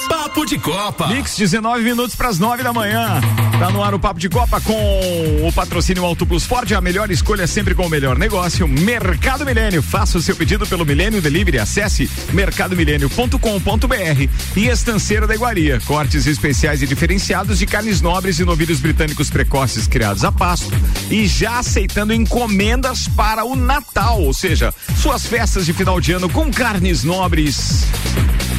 Papo de Copa. Mix, dezenove minutos para as nove da manhã. Tá no ar o Papo de Copa com o patrocínio Auto Plus Ford, a melhor escolha sempre com o melhor negócio. Mercado Milênio. Faça o seu pedido pelo Milênio Delivery. Acesse mercado milênio ponto com ponto b r. E Estanceiro da Iguaria. Cortes especiais e diferenciados de carnes nobres e novilhos britânicos precoces criados a pasto. E já aceitando encomendas para o Natal, ou seja, suas festas de final de ano com carnes nobres.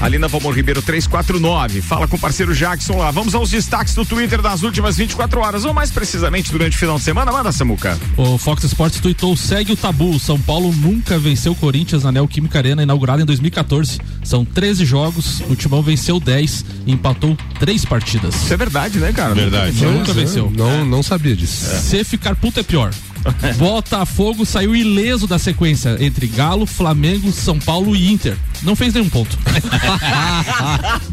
Ali na Valmor Ribeiro trezentos e quarenta e nove, fala com o parceiro Jackson lá. Vamos aos destaques do Twitter das últimas vinte e quatro horas, ou mais precisamente durante o final de semana. Manda, Samuca. O Fox Sports tweetou: segue o tabu, São Paulo nunca venceu o Corinthians na Neoquímica Arena, inaugurada em dois mil e catorze. São treze jogos, o Timão venceu dez e empatou três partidas. Isso é verdade, né, cara? Verdade. Nunca, nunca venceu. Não, não sabia disso. É. Se ficar puto é pior. Botafogo saiu ileso da sequência entre Galo, Flamengo, São Paulo e Inter. Não fez nenhum ponto.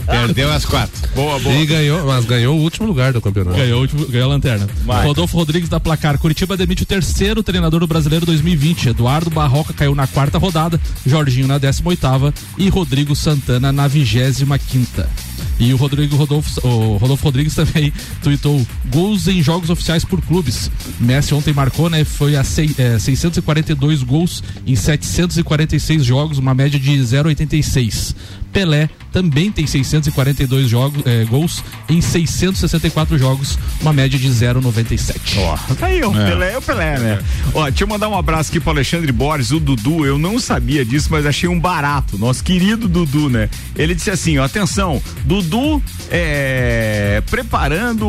Perdeu as quatro. Boa, boa. E ganhou, mas ganhou o último lugar do campeonato. Ganhou, último, ganhou a lanterna. Vai. Rodolfo Rodrigues da Placar. Curitiba demite o terceiro treinador do Brasileiro dois mil e vinte. Eduardo Barroca caiu na quarta rodada, Jorginho na décima oitava e Rodrigo Santana na vigésima quinta. E o Rodrigo Rodolfo, o Rodolfo Rodrigues também tweetou: gols em jogos oficiais por clubes. Messi ontem marcou, né? Foi a seis, é, seiscentos e quarenta e dois gols em setecentos e quarenta e seis jogos, uma média de zero vírgula oitenta e seis. Pelé também tem seiscentos e quarenta e dois jogos, é, gols em seiscentos e sessenta e quatro jogos, uma média de zero vírgula noventa e sete. Ó, oh, tá aí o é. Pelé, o Pelé, né? Ó, é. oh, deixa eu mandar um abraço aqui pro Alexandre Borges, o Dudu. Eu não sabia disso, mas achei um barato. Nosso querido Dudu, né? Ele disse assim, ó, atenção, Dudu é, preparando,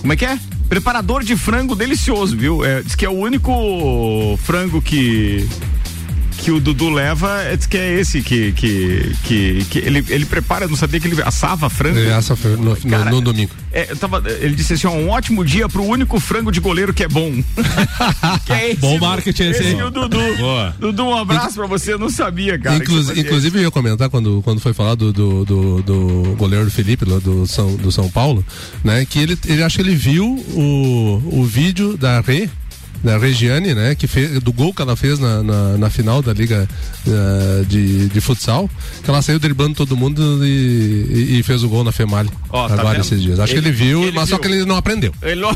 como é que é? Preparador de frango delicioso, viu? É, diz que é o único frango que... que o Dudu leva, que é esse que, que, que, que ele, ele prepara, eu não sabia que ele assava frango. Ele assa frango no, no, Cara, no domingo. É, eu tava, ele disse assim, ó, um ótimo dia pro único frango de goleiro que é bom. Que é esse, bom marketing esse. Esse é o Dudu. Boa. Dudu, um abraço pra você, eu não sabia, cara. Inclusive, inclusive eu ia comentar quando, quando foi falar do, do, do, do goleiro do Felipe, do São, do São Paulo, né, que ele, ele acho que ele viu o, o vídeo da Rê, da Regiane, né, que fez, do gol que ela fez na, na, na final da liga uh, de, de futsal, que ela saiu driblando todo mundo e, e, e fez o gol na Female. Oh, agora tá esses dias. Acho ele, que ele viu, ele mas viu. Só que ele não aprendeu. Ele não...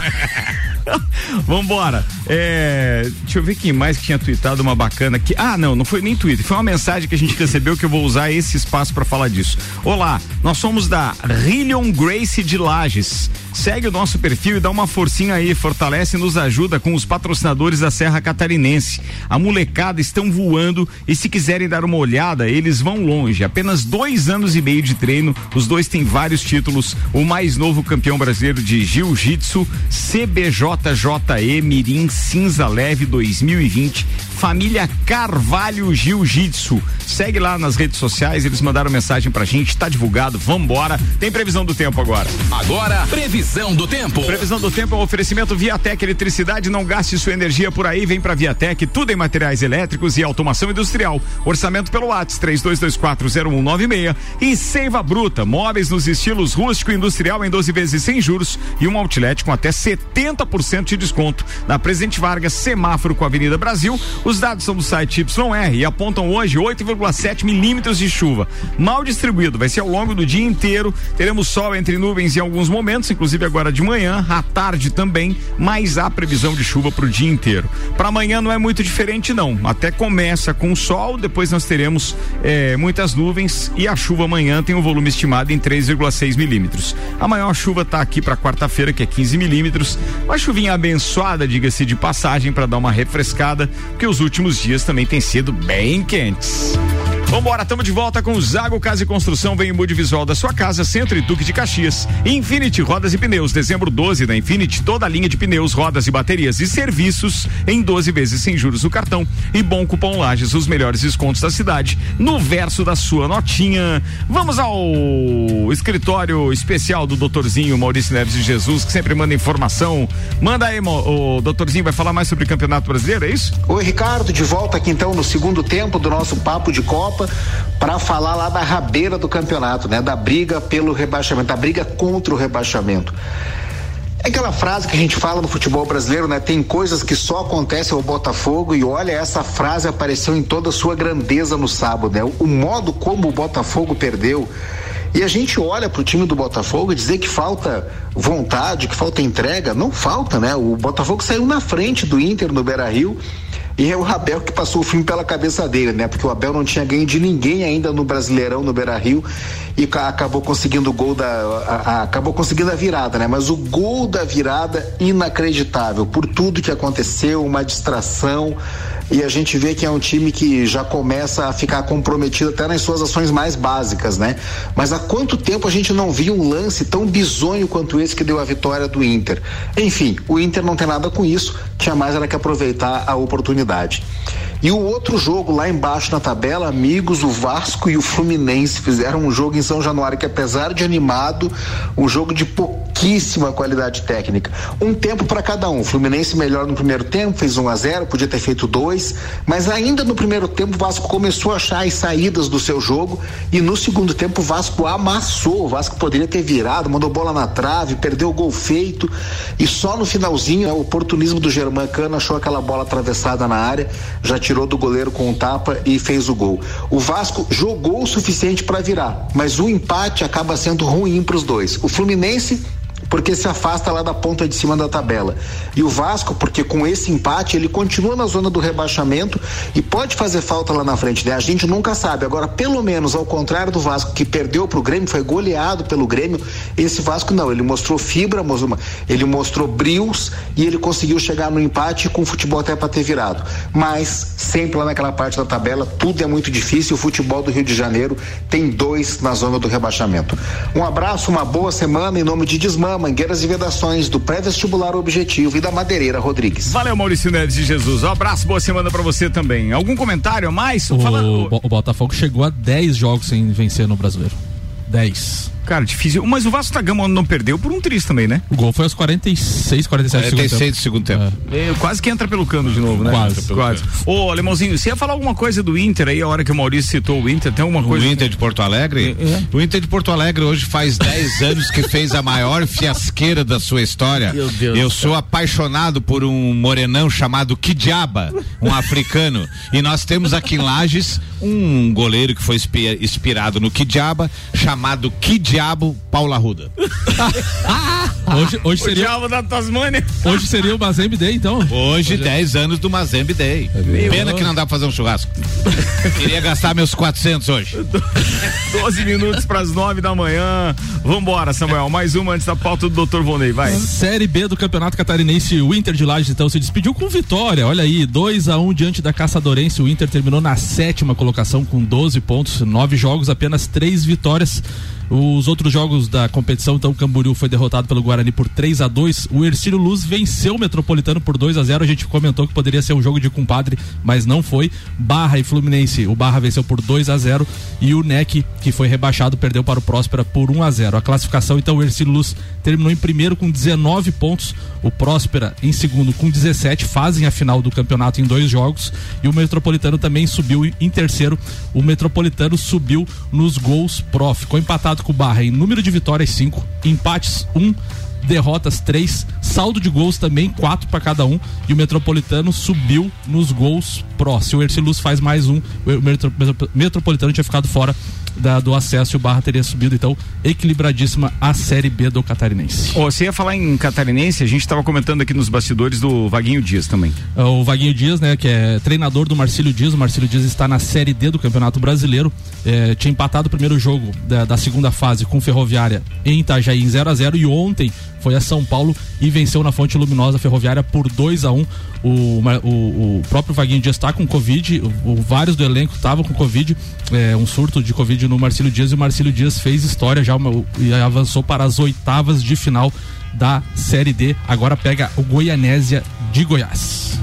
Vambora. É, deixa eu ver quem mais que tinha tweetado uma bacana aqui. Ah, não, não foi nem Twitter, foi uma mensagem que a gente recebeu que eu vou usar esse espaço para falar disso. Olá, nós somos da Rillion Grace de Lages. Segue o nosso perfil e dá uma forcinha aí, fortalece e nos ajuda com os patrocinadores da Serra Catarinense. A molecada estão voando e se quiserem dar uma olhada, eles vão longe. Apenas dois anos e meio de treino, os dois têm vários títulos. O mais novo campeão brasileiro de Jiu-Jitsu, C B J J E Mirim Cinza Leve dois mil e vinte, família Carvalho Jiu-Jitsu. Segue lá nas redes sociais, eles mandaram mensagem pra gente, tá divulgado, vambora. Tem previsão do tempo agora. Agora, previsão. Previsão do tempo. Previsão do tempo é um oferecimento Viatec Eletricidade. Não gaste sua energia por aí, vem pra Viatec, tudo em materiais elétricos e automação industrial. Orçamento pelo WhatsApp três dois dois quatro zero um nove seis. E Seiva Bruta, móveis nos estilos rústico e industrial em doze vezes sem juros e um outlet com até setenta por cento de desconto. Na Presidente Vargas, semáforo com a Avenida Brasil, o Os dados são do site Y R e apontam hoje oito vírgula sete milímetros de chuva. Mal distribuído, vai ser ao longo do dia inteiro. Teremos sol entre nuvens em alguns momentos, inclusive agora de manhã, à tarde também, mas há previsão de chuva para o dia inteiro. Para amanhã não é muito diferente, não. Até começa com sol, depois nós teremos eh, muitas nuvens e a chuva amanhã tem um volume estimado em três vírgula seis milímetros. A maior chuva está aqui para quarta-feira, que é quinze milímetros. Uma chuvinha abençoada, diga-se de passagem, para dar uma refrescada, porque os últimos dias também têm sido bem quentes. Vambora, estamos de volta com o Zago Casa e Construção. Vem o mude visual da sua casa, Centro e Duque de Caxias. Infinity Rodas e Pneus, dezembro doze da Infinity, toda a linha de pneus, rodas e baterias e serviços em doze vezes sem juros no cartão. E bom cupom Lages, os melhores descontos da cidade, no verso da sua notinha. Vamos ao escritório especial do doutorzinho Maurício Neves de Jesus, que sempre manda informação. Manda aí, o doutorzinho vai falar mais sobre o Campeonato Brasileiro, é isso? Oi, Ricardo, de volta aqui então no segundo tempo do nosso Papo de Copa, para falar lá da rabeira do campeonato, né? Da briga pelo rebaixamento, da briga contra o rebaixamento. É aquela frase que a gente fala no futebol brasileiro, né? Tem coisas que só acontecem ao Botafogo, e olha, essa frase apareceu em toda a sua grandeza no sábado, né? O modo como o Botafogo perdeu. E a gente olha pro time do Botafogo e dizer que falta vontade, que falta entrega, não falta, né? O Botafogo saiu na frente do Inter no Beira Rio. E é o Abel que passou o filme pela cabeça dele, né? Porque o Abel não tinha ganho de ninguém ainda no Brasileirão, no Beira-Rio, e acabou conseguindo o gol da... A, a, acabou conseguindo a virada, né? Mas o gol da virada, inacreditável, por tudo que aconteceu, uma distração, e a gente vê que é um time que já começa a ficar comprometido até nas suas ações mais básicas, né? Mas há quanto tempo a gente não viu um lance tão bizonho quanto esse que deu a vitória do Inter? Enfim, o Inter não tem nada com isso, tinha mais era que aproveitar a oportunidade. E o outro jogo lá embaixo na tabela, amigos, o Vasco e o Fluminense fizeram um jogo em São Januário que, apesar de animado, um jogo de pouquíssima qualidade técnica. Um tempo para cada um. O Fluminense melhor no primeiro tempo, fez um a zero, podia ter feito dois, mas ainda no primeiro tempo o Vasco começou a achar as saídas do seu jogo, e no segundo tempo o Vasco amassou. O Vasco poderia ter virado, mandou bola na trave, perdeu o gol feito, e só no finalzinho, né, o oportunismo do Germán Cano achou aquela bola atravessada na área, já tirou do goleiro com um tapa e fez o gol. O Vasco jogou o suficiente para virar, mas o empate acaba sendo ruim para os dois. O Fluminense porque se afasta lá da ponta de cima da tabela, e o Vasco porque com esse empate ele continua na zona do rebaixamento e pode fazer falta lá na frente, né? A gente nunca sabe. Agora, pelo menos ao contrário do Vasco, que perdeu pro Grêmio, foi goleado pelo Grêmio, esse Vasco não, ele mostrou fibra, ele mostrou brios e ele conseguiu chegar no empate com o futebol até para ter virado. Mas sempre lá naquela parte da tabela tudo é muito difícil. O futebol do Rio de Janeiro tem dois na zona do rebaixamento. Um abraço, uma boa semana, em nome de Dismã, Mangueiras e Vedações, do pré-vestibular Objetivo e da Madeireira Rodrigues. Valeu, Maurício Neves de Jesus. Um abraço, boa semana pra você também. Algum comentário a mais? O, Falando... o Botafogo chegou a dez jogos sem vencer no Brasileiro. dez. Cara, difícil. Mas o Vasco da Gama não perdeu por um triz também, né? O gol foi aos quarenta e seis, quarenta e sete quarenta e seis do segundo tempo. Do segundo tempo. É. É, quase que entra pelo cano de novo, né? Quase. Quase. Ô, Alemãozinho, você ia falar alguma coisa do Inter aí, a hora que o Maurício citou o Inter, tem alguma coisa? O Inter de Porto Alegre? É. O Inter de Porto Alegre hoje faz dez anos que fez a maior fiasqueira da sua história. Meu Deus. Eu sou apaixonado por um morenão chamado Kidiaba, um africano. E nós temos aqui em Lages um goleiro que foi inspirado no Kidiaba, chamado Kidiaba. Diabo, Paula Arruda. hoje, hoje seria o diabo da Tasmânia. Hoje seria o Mazembe Day, então. Hoje, dez anos do Mazembe Day. Meu Pena Deus. Que não dá pra fazer um churrasco. Queria gastar meus quatrocentos hoje. doze minutos pras nove da manhã. Vambora, Samuel. Mais uma antes da pauta do doutor Volnei, vai. Série B do Campeonato Catarinense, o Inter de Lages, então, se despediu com vitória. Olha aí, dois a um diante da Caçadorense. O Inter terminou na sétima colocação com doze pontos, nove jogos, apenas três vitórias. Os outros jogos da competição, então, o Camboriú foi derrotado pelo Guarani por três a dois. O Hercílio Luz venceu o Metropolitano por dois a zero. A gente comentou que poderia ser um jogo de compadre, mas não foi. Barra e Fluminense, o Barra venceu por dois a zero. E o N E C, que foi rebaixado, perdeu para o Próspera por um a zero. A classificação, então, o Hercílio Luz terminou em primeiro com dezenove pontos. O Próspera em segundo com dezessete. Fazem a final do campeonato em dois jogos. E o Metropolitano também subiu em terceiro. O Metropolitano subiu nos gols pró. Ficou empatado com o Barra em número de vitórias cinco, empates um, um, derrotas três, saldo de gols também quatro para cada um, e o Metropolitano subiu nos gols pró. Se o Hercílio Luz faz mais um, o Metropolitano tinha ficado fora da, do acesso e o Barra teria subido. Então, equilibradíssima a Série B do Catarinense. Oh, você ia falar em Catarinense, a gente estava comentando aqui nos bastidores do Vaguinho Dias também. O Vaguinho Dias, né, que é treinador do Marcílio Dias, o Marcílio Dias está na Série D do Campeonato Brasileiro, eh, tinha empatado o primeiro jogo da, da segunda fase com Ferroviária em Itajaí em zero a zero, e ontem foi a São Paulo e venceu na Fonte Luminosa a Ferroviária por dois a um. O, o, o próprio Vaguinho Dias está com Covid, o, o, vários do elenco estavam com Covid, é, um surto de Covid no Marcílio Dias, e o Marcílio Dias fez história já e avançou para as oitavas de final da Série D. Agora pega o Goianésia de Goiás.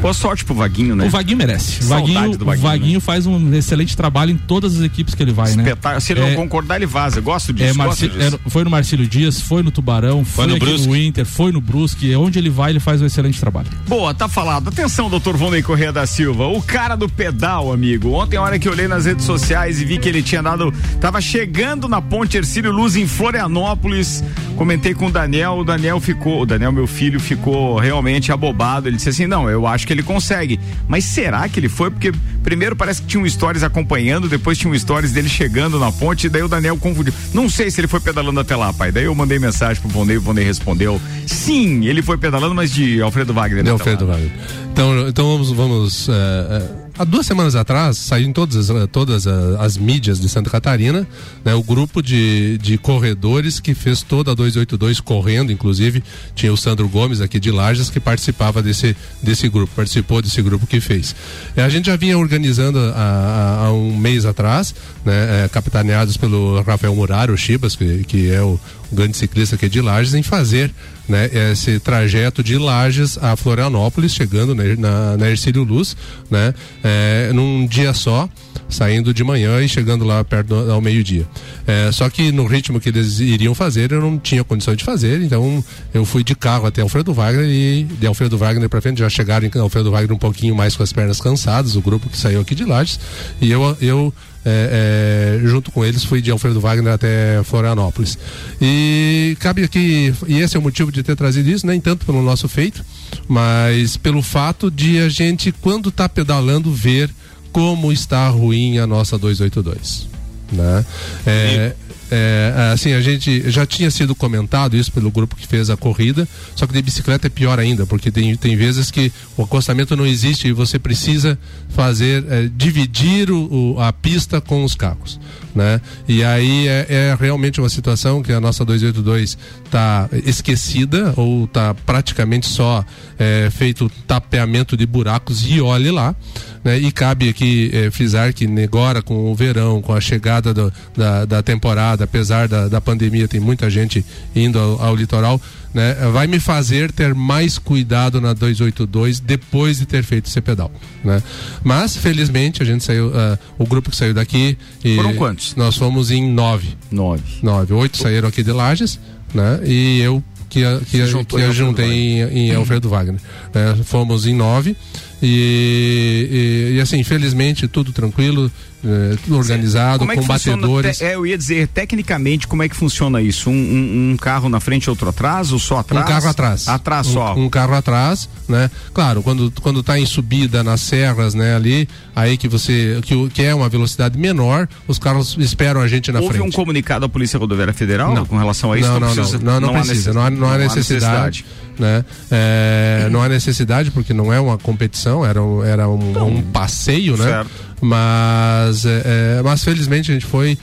Boa sorte pro Vaguinho, né? O Vaguinho merece. Vaguinho, do Vaguinho, o Vaguinho, né, faz um excelente trabalho em todas as equipes que ele vai, Espetar, né? Se ele é, não concordar, ele vaza. Eu gosto disso. É, Marci, gosto disso. É, foi no Marcílio Dias, foi no Tubarão, foi, foi no, Brusque. no Inter, foi no Brusque. Onde ele vai, ele faz um excelente trabalho. Boa, tá falado. Atenção, doutor Volnei Corrêa da Silva. O cara do pedal, amigo. Ontem, a hora que eu olhei nas redes sociais e vi que ele tinha dado. Tava chegando na ponte Hercílio Luz em Florianópolis. Comentei com o Daniel. O Daniel ficou. O Daniel, meu filho, ficou realmente abobado. Ele disse assim: não, eu acho que ele consegue, mas será que ele foi? Porque primeiro parece que tinha um stories acompanhando, depois tinha um stories dele chegando na ponte, daí o Daniel confundiu, não sei se ele foi pedalando até lá, pai. Daí eu mandei mensagem pro Vonei, o Vonei respondeu, sim, ele foi pedalando, mas de Alfredo Wagner. De Alfredo lá. Wagner. Então, então vamos, vamos uh, uh, há duas semanas atrás, saiu em todas as, todas as mídias de Santa Catarina, né, o grupo de, de corredores que fez toda a dois oito dois correndo, inclusive tinha o Sandro Gomes aqui de Lages que participava desse, desse grupo, participou desse grupo que fez. É, a gente já vinha organizando há um mês atrás, né, é, capitaneados pelo Rafael Muraro, o Chibas, que, que é o grande ciclista aqui de Lages, em fazer, né, esse trajeto de Lages a Florianópolis, chegando na, na, na Hercílio Luz, né, é, num dia só, saindo de manhã e chegando lá perto do, ao meio-dia. É, só que no ritmo que eles iriam fazer, eu não tinha condição de fazer, então eu fui de carro até Alfredo Wagner e de Alfredo Wagner para frente, já chegaram em Alfredo Wagner um pouquinho mais com as pernas cansadas, o grupo que saiu aqui de Lages, e eu... eu É, é, junto com eles fui de Alfredo Wagner até Florianópolis. E cabe aqui, e esse é o motivo de ter trazido isso, nem tanto pelo nosso feito, mas pelo fato de a gente, quando está pedalando, ver como está ruim a nossa dois oito dois, né? É, é, assim, a gente já tinha sido comentado isso pelo grupo que fez a corrida, só que de bicicleta é pior ainda, porque tem, tem vezes que o acostamento não existe e você precisa fazer, é, dividir o, o, a pista com os carros, né? E aí é, é realmente uma situação que a nossa dois oito dois está esquecida ou está praticamente só é, feito tapeamento de buracos e olhe lá, né? E cabe aqui é, frisar que agora com o verão, com a chegada do, da, da temporada, apesar da, da pandemia, tem muita gente indo ao, ao litoral, né? Vai me fazer ter mais cuidado na dois oito dois depois de ter feito esse pedal, né? Mas felizmente a gente saiu, uh, o grupo que saiu daqui e foram quantos? Nós fomos em nove nove, nove. Oito saíram aqui de Lages, né? E eu que, que, juntou, que eu juntei em, em Alfredo Wagner, né? Fomos em nove e, e, e assim, felizmente tudo tranquilo, é, tudo organizado, como é com batedores. Te, é, eu ia dizer, tecnicamente, como é que funciona isso? Um, um, um carro na frente, outro atrás, ou só atrás? Um carro atrás. Atrás um, só. Um carro atrás, né? Claro, quando, quando tá em subida nas serras, né, ali, aí que você, que, que é uma velocidade menor, os carros esperam a gente na Houve frente. Houve um comunicado à Polícia Rodoviária Federal não. com relação a isso? Não, não, não, precisa, não, não, não precisa, não há, não há não necessidade. necessidade. Né? É, não há necessidade, porque não é uma competição, era um, era um, então, um passeio, né? Certo. Mas, é, mas felizmente a gente foi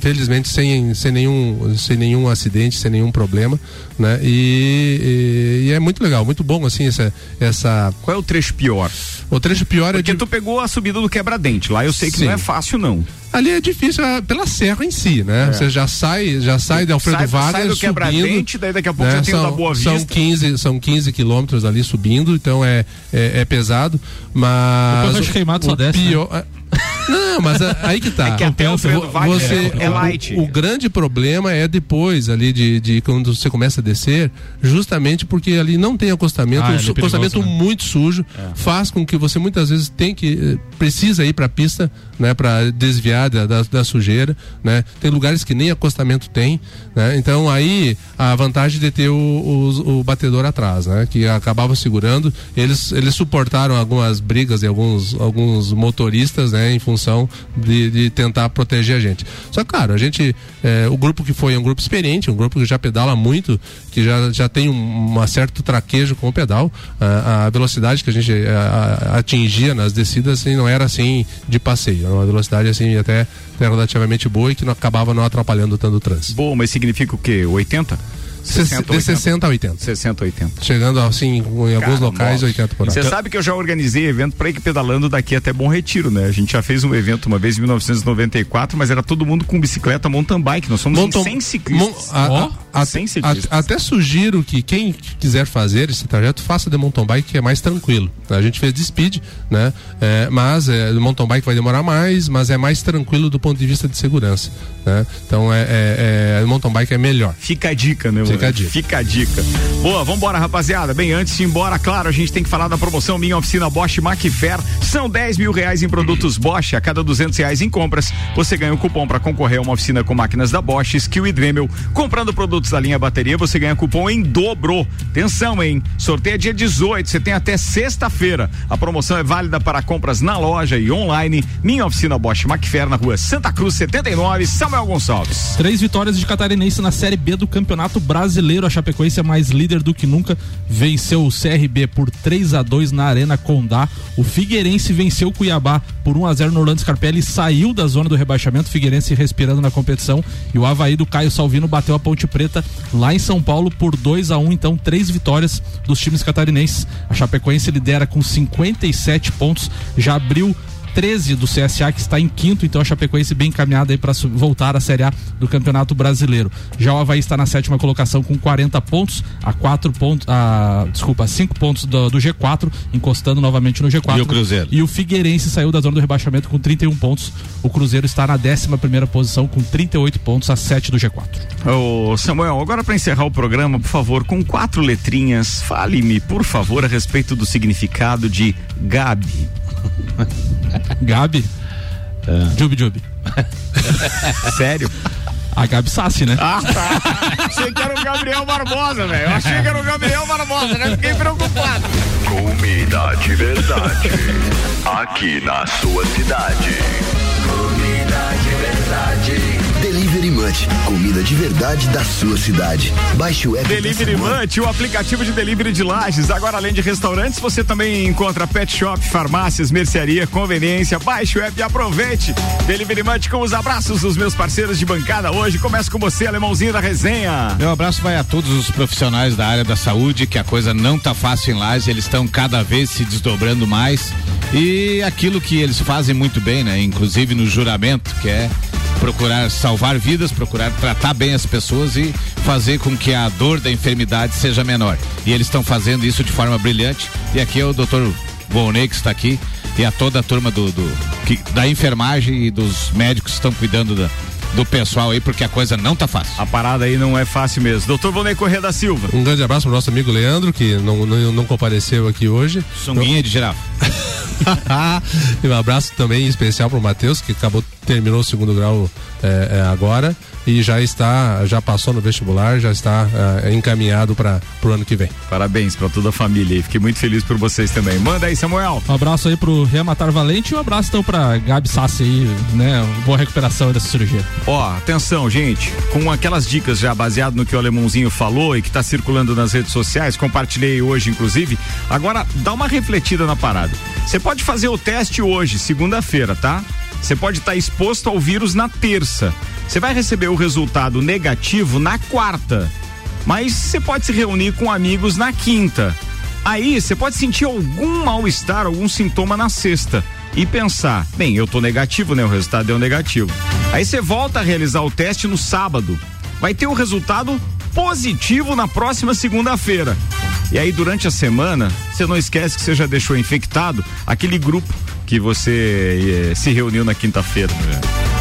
felizmente sem, sem, nenhum, sem nenhum acidente, sem nenhum problema, né? E, e, e é muito legal, muito bom assim essa, essa... Qual é o trecho pior? O trecho pior porque é de... tu pegou a subida do Quebra-Dente, lá eu sei que Sim. não é fácil não. Ali é difícil pela serra em si, né? É. Você já sai, já sai de Alfredo sai, Vargas, sai do Quebra-Dente, daí daqui a pouco, né? Já tem o da Boa Vista. São quinze, são quinze quilômetros ali subindo, então é, é, é pesado, mas... Depois eu acho que queimado só desce, pior, né? Não, mas a, aí que tá. É que até você, o Wagner você, é light. O, o grande problema é depois ali de, de quando você começa a descer, justamente porque ali não tem acostamento, ah, um é su, perigoso, acostamento né? muito sujo, é. faz com que você muitas vezes tem que, precisa ir pra pista, né, pra desviar da, da, da sujeira, né, tem lugares que nem acostamento tem, né, então aí a vantagem de ter o, o, o batedor atrás, né, que acabava segurando, eles, eles suportaram algumas brigas de alguns, alguns motoristas, né, em função de, de tentar proteger a gente. Só que, claro, a gente, é, o grupo que foi é um grupo experiente, um grupo que já pedala muito, que já, já tem um, um certo traquejo com o pedal, a, a velocidade que a gente a, a, atingia nas descidas, assim, não era assim de passeio, era uma velocidade assim até, até relativamente boa e que não, acabava não atrapalhando tanto o trânsito. Boa, mas significa o quê? oitenta? sessenta, de sessenta a oitenta. sessenta a oitenta. Chegando assim, em Cara, alguns locais, nossa. oitenta por hora. Você sabe que eu já organizei evento pra ir pedalando daqui até Bom Retiro, né? A gente já fez um evento uma vez em mil novecentos e noventa e quatro, mas era todo mundo com bicicleta mountain bike. Nós somos Monton, cem ciclistas. Mon, a, a, a, cem ciclistas. A, até sugiro que quem quiser fazer esse trajeto, faça de mountain bike, que é mais tranquilo. A gente fez de speed, né? É, mas o é, mountain bike vai demorar mais, mas é mais tranquilo do ponto de vista de segurança, né? Então, é, é, é, mountain bike é melhor. Fica a dica, né? Fica a dica. Fica a dica. Boa, vambora, rapaziada. Bem, antes de ir embora, claro, a gente tem que falar da promoção Minha Oficina Bosch McFair. São dez mil reais em produtos Bosch. A cada duzentos reais em compras, você ganha um cupom para concorrer a uma oficina com máquinas da Bosch, Skill e Dremel. Comprando produtos da linha bateria, você ganha cupom em dobro. Atenção, hein? Sorteio é dia dezoito. Você tem até sexta-feira. A promoção é válida para compras na loja e online. Minha Oficina Bosch McFair, na rua Santa Cruz, setenta e nove, Samuel Gonçalves. Três vitórias de catarinense na Série B do Campeonato Brasileiro. A Chapecoense é mais líder do que nunca, venceu o C R B por três a dois na Arena Condá. O Figueirense venceu o Cuiabá por um a zero no Orlando Scarpelli, saiu da zona do rebaixamento, o Figueirense respirando na competição, e o Avaí do Caio Salvino bateu a Ponte Preta lá em São Paulo por dois a um, então três vitórias dos times catarinenses. A Chapecoense lidera com cinquenta e sete pontos, já abriu treze do C S A, que está em quinto, então a Chapecoense bem encaminhada aí para voltar à Série A do Campeonato Brasileiro. Já o Avaí está na sétima colocação com quarenta pontos, a quatro pontos, a, desculpa, a cinco pontos do, do G quatro, encostando novamente no G quatro. E o Cruzeiro. E o Figueirense saiu da zona do rebaixamento com trinta e um pontos. O Cruzeiro está na décima primeira posição com trinta e oito pontos, a sete do G quatro. Ô Samuel, agora para encerrar o programa, por favor, com quatro letrinhas, fale-me, por favor, a respeito do significado de Gabi. Gabi? É. Jubi Jubi. Sério? A Gabi Sassi, né? Ah, tá. Achei que era o Gabriel Barbosa, velho. Eu achei que era o Gabriel Barbosa, já fiquei preocupado. Comida de verdade. Aqui na sua cidade. Comida de verdade. Delivery Munch, comida de verdade da sua cidade. Baixe o app Delivery Munch, o aplicativo de delivery de Lages. Agora, além de restaurantes, você também encontra pet shop, farmácias, mercearia, conveniência. Baixe o app e aproveite. Delivery Munch, com os abraços dos meus parceiros de bancada hoje. Começa com você, alemãozinho da resenha. Meu abraço vai a todos os profissionais da área da saúde, que a coisa não tá fácil em Lages. Eles estão cada vez se desdobrando mais. E aquilo que eles fazem muito bem, né? Inclusive no juramento, que é procurar salvar vidas, procurar tratar bem as pessoas e fazer com que a dor da enfermidade seja menor. E eles estão fazendo isso de forma brilhante. E aqui é o doutor Volnei, que está aqui, e a toda a turma do, do, que, da enfermagem e dos médicos que estão cuidando da, do pessoal aí, porque a coisa não tá fácil. A parada aí não é fácil mesmo. Doutor Volnei Corrêa da Silva. Um grande abraço pro nosso amigo Leandro, que não, não, não compareceu aqui hoje. Sunguinha então... de girafa. E um abraço também especial pro Matheus, que acabou, terminou o segundo grau é, é, agora e já está, já passou no vestibular, já está é, encaminhado para pro ano que vem. Parabéns para toda a família e fiquei muito feliz por vocês também. Manda aí, Samuel. Um abraço aí pro Rematar Valente e um abraço então pra Gabi Sassi aí, né? Boa recuperação dessa cirurgia. Ó, atenção, gente, com aquelas dicas já baseado no que o alemãozinho falou e que tá circulando nas redes sociais, compartilhei hoje, inclusive. Agora, dá uma refletida na parada. Você pode Pode fazer o teste hoje, segunda-feira, tá? Você pode estar exposto ao vírus na terça. Você vai receber o resultado negativo na quarta. Mas você pode se reunir com amigos na quinta. Aí você pode sentir algum mal-estar, algum sintoma na sexta. E pensar, bem, eu tô negativo, né? O resultado deu negativo. Aí você volta a realizar o teste no sábado. Vai ter o resultado positivo na próxima segunda-feira. E aí, durante a semana, você não esquece que você já deixou infectado aquele grupo que você eh, se reuniu na quinta-feira.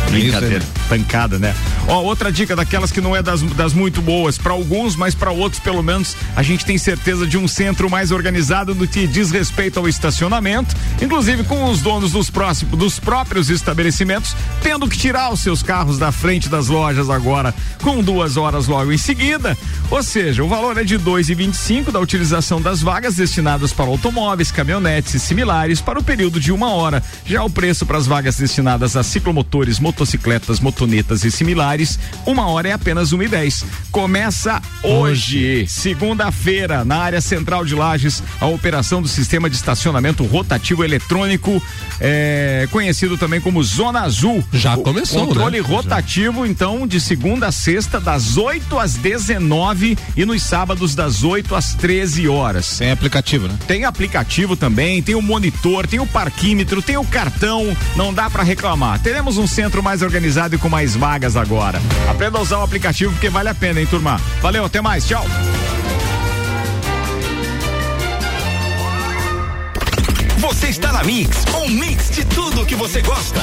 Brincadeira, isso, né? Pancada, né? Ó, outra dica daquelas que não é das, das muito boas para alguns, mas para outros pelo menos a gente tem certeza de um centro mais organizado no que diz respeito ao estacionamento, inclusive com os donos dos, próximos, dos próprios estabelecimentos tendo que tirar os seus carros da frente das lojas agora, com duas horas logo em seguida, ou seja, o valor é de dois e vinte e cinco da utilização das vagas destinadas para automóveis, caminhonetes e similares para o período de uma hora. Já o preço para as vagas destinadas a ciclomotores, motores, motocicletas, motonetas e similares, uma hora é apenas uma e dez. Começa hoje, segunda-feira, na área central de Lages, a operação do sistema de estacionamento rotativo eletrônico, é, conhecido também como Zona Azul. Já começou, controle, né? Rotativo, então, de segunda a sexta, das oito às dezenove e nos sábados das oito às treze horas. Tem aplicativo, né? Tem aplicativo também, tem o monitor, tem o parquímetro, tem o cartão, não dá pra reclamar. Teremos um centro mais mais organizado e com mais vagas agora. Aprenda a usar o aplicativo porque vale a pena, hein, turma? Valeu, até mais, tchau. Você está na Mix, um mix de tudo que você gosta.